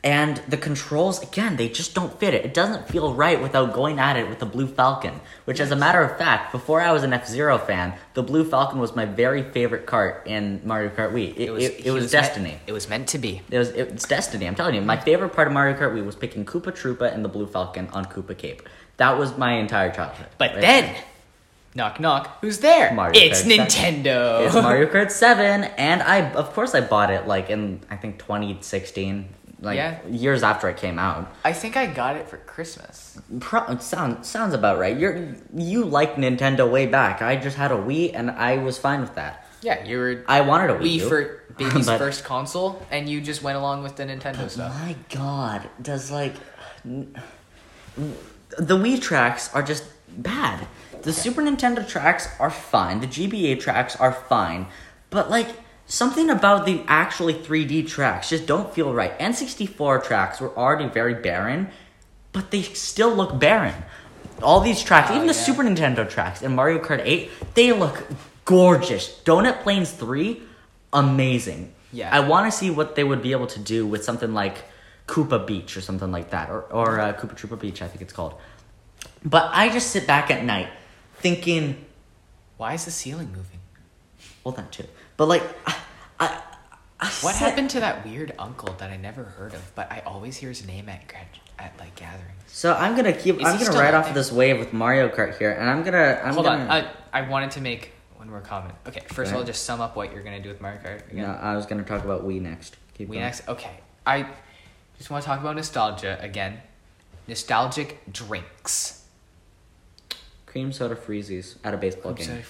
And the controls, again, they just don't fit it. It doesn't feel right without going at it with the Blue Falcon, which, as a matter of fact, before I was an F-Zero fan, the Blue Falcon was my very favorite kart in Mario Kart Wii. It was destiny. It was meant to be. It's destiny, I'm telling you. My favorite part of Mario Kart Wii was picking Koopa Troopa and the Blue Falcon on Koopa Cape. That was my entire childhood. But then, knock knock, who's there? Mario Kart 7. It's Nintendo. It's Mario Kart 7, and of course I bought it like in, I think, 2016. Years after it came out. I think I got it for Christmas. Sounds about right. You liked Nintendo way back. I just had a Wii, and I was fine with that. Yeah, I wanted a Wii for baby's first console, and you just went along with the Nintendo stuff. My God, the Wii tracks are just bad. The Super Nintendo tracks are fine. The GBA tracks are fine, but something about the actually 3D tracks just don't feel right. N64 tracks were already very barren, but they still look barren. All these tracks, even the Super Nintendo tracks in Mario Kart 8, they look gorgeous. Donut Plains 3, amazing. Yeah. I want to see what they would be able to do with something like Koopa Beach or something like that, or Koopa Troopa Beach, I think it's called. But I just sit back at night thinking, why is the ceiling moving? Well, that too. But, what happened to that weird uncle that I never heard of, but I always hear his name at gatherings? So I'm gonna ride off this wave with Mario Kart here, and Hold on. I wanted to make one more comment. Okay, first of all, just sum up what you're gonna do with Mario Kart again. No, I was gonna talk about Wii next. Keep going. Okay. I just want to talk about nostalgia again. Nostalgic drinks. Cream soda freezies at a baseball game.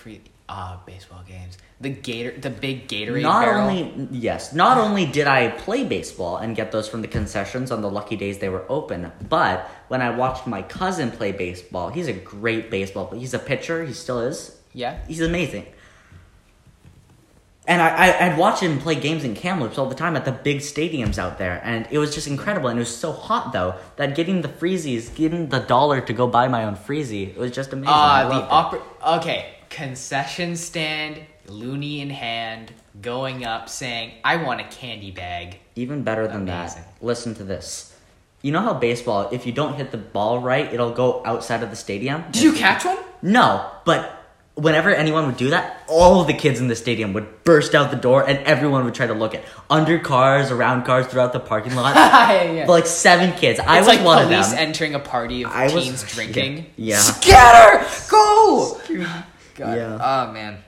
Baseball games. The big Gatorade barrel. Not only did I play baseball and get those from the concessions on the lucky days they were open, but when I watched my cousin play baseball, he's a great baseball player. He's a pitcher. He still is. Yeah. He's amazing. And I'd watch him play games in Kamloops all the time at the big stadiums out there. And it was just incredible. And it was so hot, though, that getting the freezies, getting the dollar to go buy my own freezie, it was just amazing. Okay, concession stand, loony in hand, going up, saying, I want a candy bag. Even better than that, listen to this. You know how baseball, if you don't hit the ball right, it'll go outside of the stadium? Did you catch one? No, but... whenever anyone would do that, all the kids in the stadium would burst out the door and everyone would try to look at under cars, around cars, throughout the parking lot. Yeah. Like 7 kids. I was like one of them. It's like police entering a party of teens drinking. Yeah. Scatter! Go! God. Yeah. Oh, man.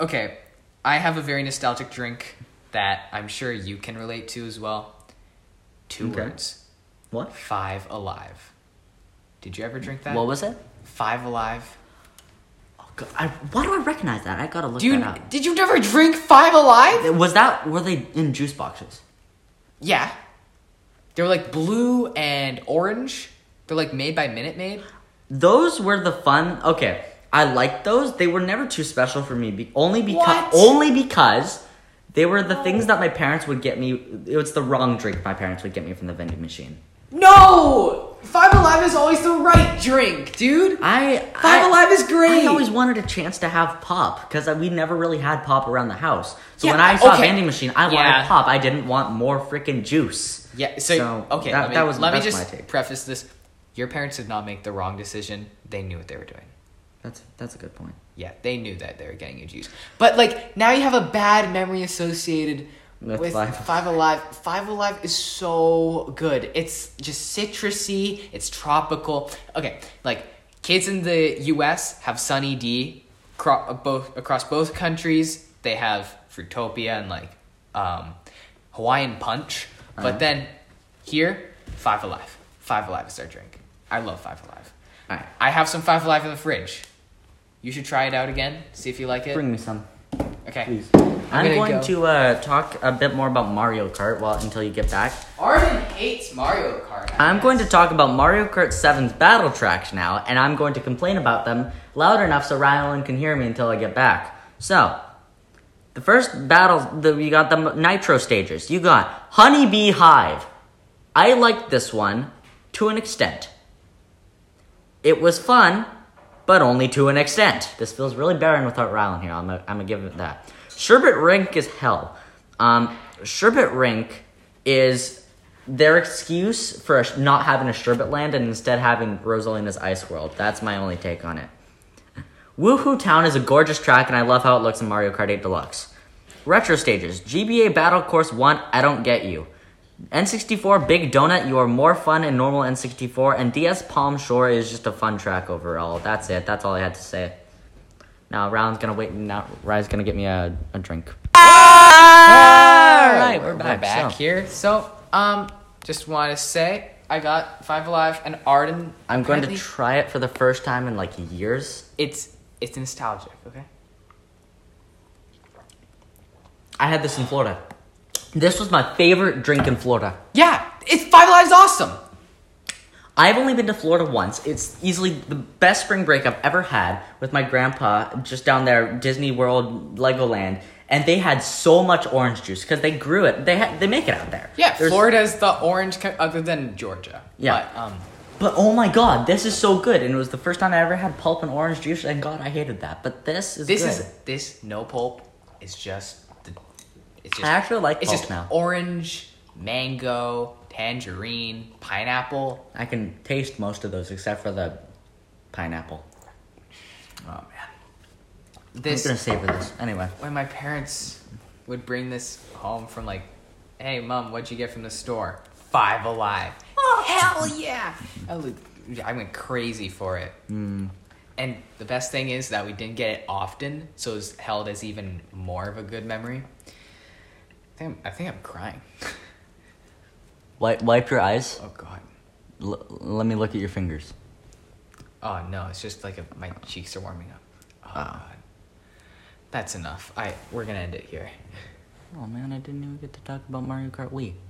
Okay. I have a very nostalgic drink that I'm sure you can relate to as well. 2 words. What? 5 Alive. Did you ever drink that? What was it? 5 Alive. Why do I recognize that? I gotta look that up. Did you never drink 5 Alive? Were they in juice boxes? Yeah. They were like blue and orange. They're like made by Minute Maid. Those were the fun. Okay, I liked those. They were never too special for me. Only because they were the things that my parents would get me. It was the wrong drink my parents would get me from the vending machine. No! 5 Alive is always the right drink, dude. 5 Alive is great. I always wanted a chance to have pop because we never really had pop around the house. So when I saw a vending machine, I wanted pop. I didn't want more freaking juice. Yeah. So okay, let me just preface this. Your parents did not make the wrong decision. They knew what they were doing. That's a good point. Yeah, they knew that they were getting you juice. But like now you have a bad memory associated with 5 Alive. 5 Alive is so good. It's just citrusy. It's tropical. Okay, like kids in the U.S. have Sunny D. Across both countries, they have Fruitopia and like Hawaiian Punch. Uh-huh. But then here, 5 Alive. 5 Alive is our drink. I love 5 Alive. All right. I have some 5 Alive in the fridge. You should try it out again. See if you like it. Bring me some. Okay. Please. I'm going to talk a bit more about Mario Kart until you get back. Arden hates Mario Kart. I'm going to talk about Mario Kart 7's battle tracks now, and I'm going to complain about them loud enough so Rylan can hear me until I get back. So, the first battle, you got the Nitro stages. You got Honeybee Hive. I liked this one to an extent. It was fun, but only to an extent. This feels really barren without Rylan here. I'm going to give it that. Sherbet Rink is hell. Sherbet Rink is their excuse for not having a Sherbet Land and instead having Rosalina's Ice World. That's my only take on it. Woohoo Town is a gorgeous track, and I love how it looks in Mario Kart 8 Deluxe. Retro stages. GBA Battle Course 1, I don't get you. N64 Big Donut, you are more fun in normal N64, and DS Palm Shore is just a fun track overall. That's it. That's all I had to say. Now, Ryan's going to get me a drink. Ah! All right, we're back here. So, just want to say I got 5 Alive and Arden. I'm going to try it for the first time in, like, years. It's nostalgic, okay? I had this in Florida. This was my favorite drink in Florida. Yeah, 5 Alive's awesome. I've only been to Florida once. It's easily the best spring break I've ever had with my grandpa just down there, Disney World, Legoland. And they had so much orange juice because they grew it. They make it out there. Yeah, Florida's the orange other than Georgia. Yeah. But oh my God, this is so good. And it was the first time I ever had pulp and orange juice. And God, I hated that. But this is good. This no pulp is just... I actually like pulp now. It's just orange, mango... tangerine, pineapple. I can taste most of those except for the pineapple. Oh, man. I'm going to savor this. Anyway. When my parents would bring this home from like, hey, Mom, what'd you get from the store? 5 Alive. Oh, hell yeah. I went crazy for it. Mm. And the best thing is that we didn't get it often, so it was held as even more of a good memory. I think I'm crying. Wipe your eyes. Oh, God. Let me look at your fingers. Oh, no. It's just like my cheeks are warming up. Oh, God. That's enough. We're gonna end it here. Oh man, I didn't even get to talk about Mario Kart Wii.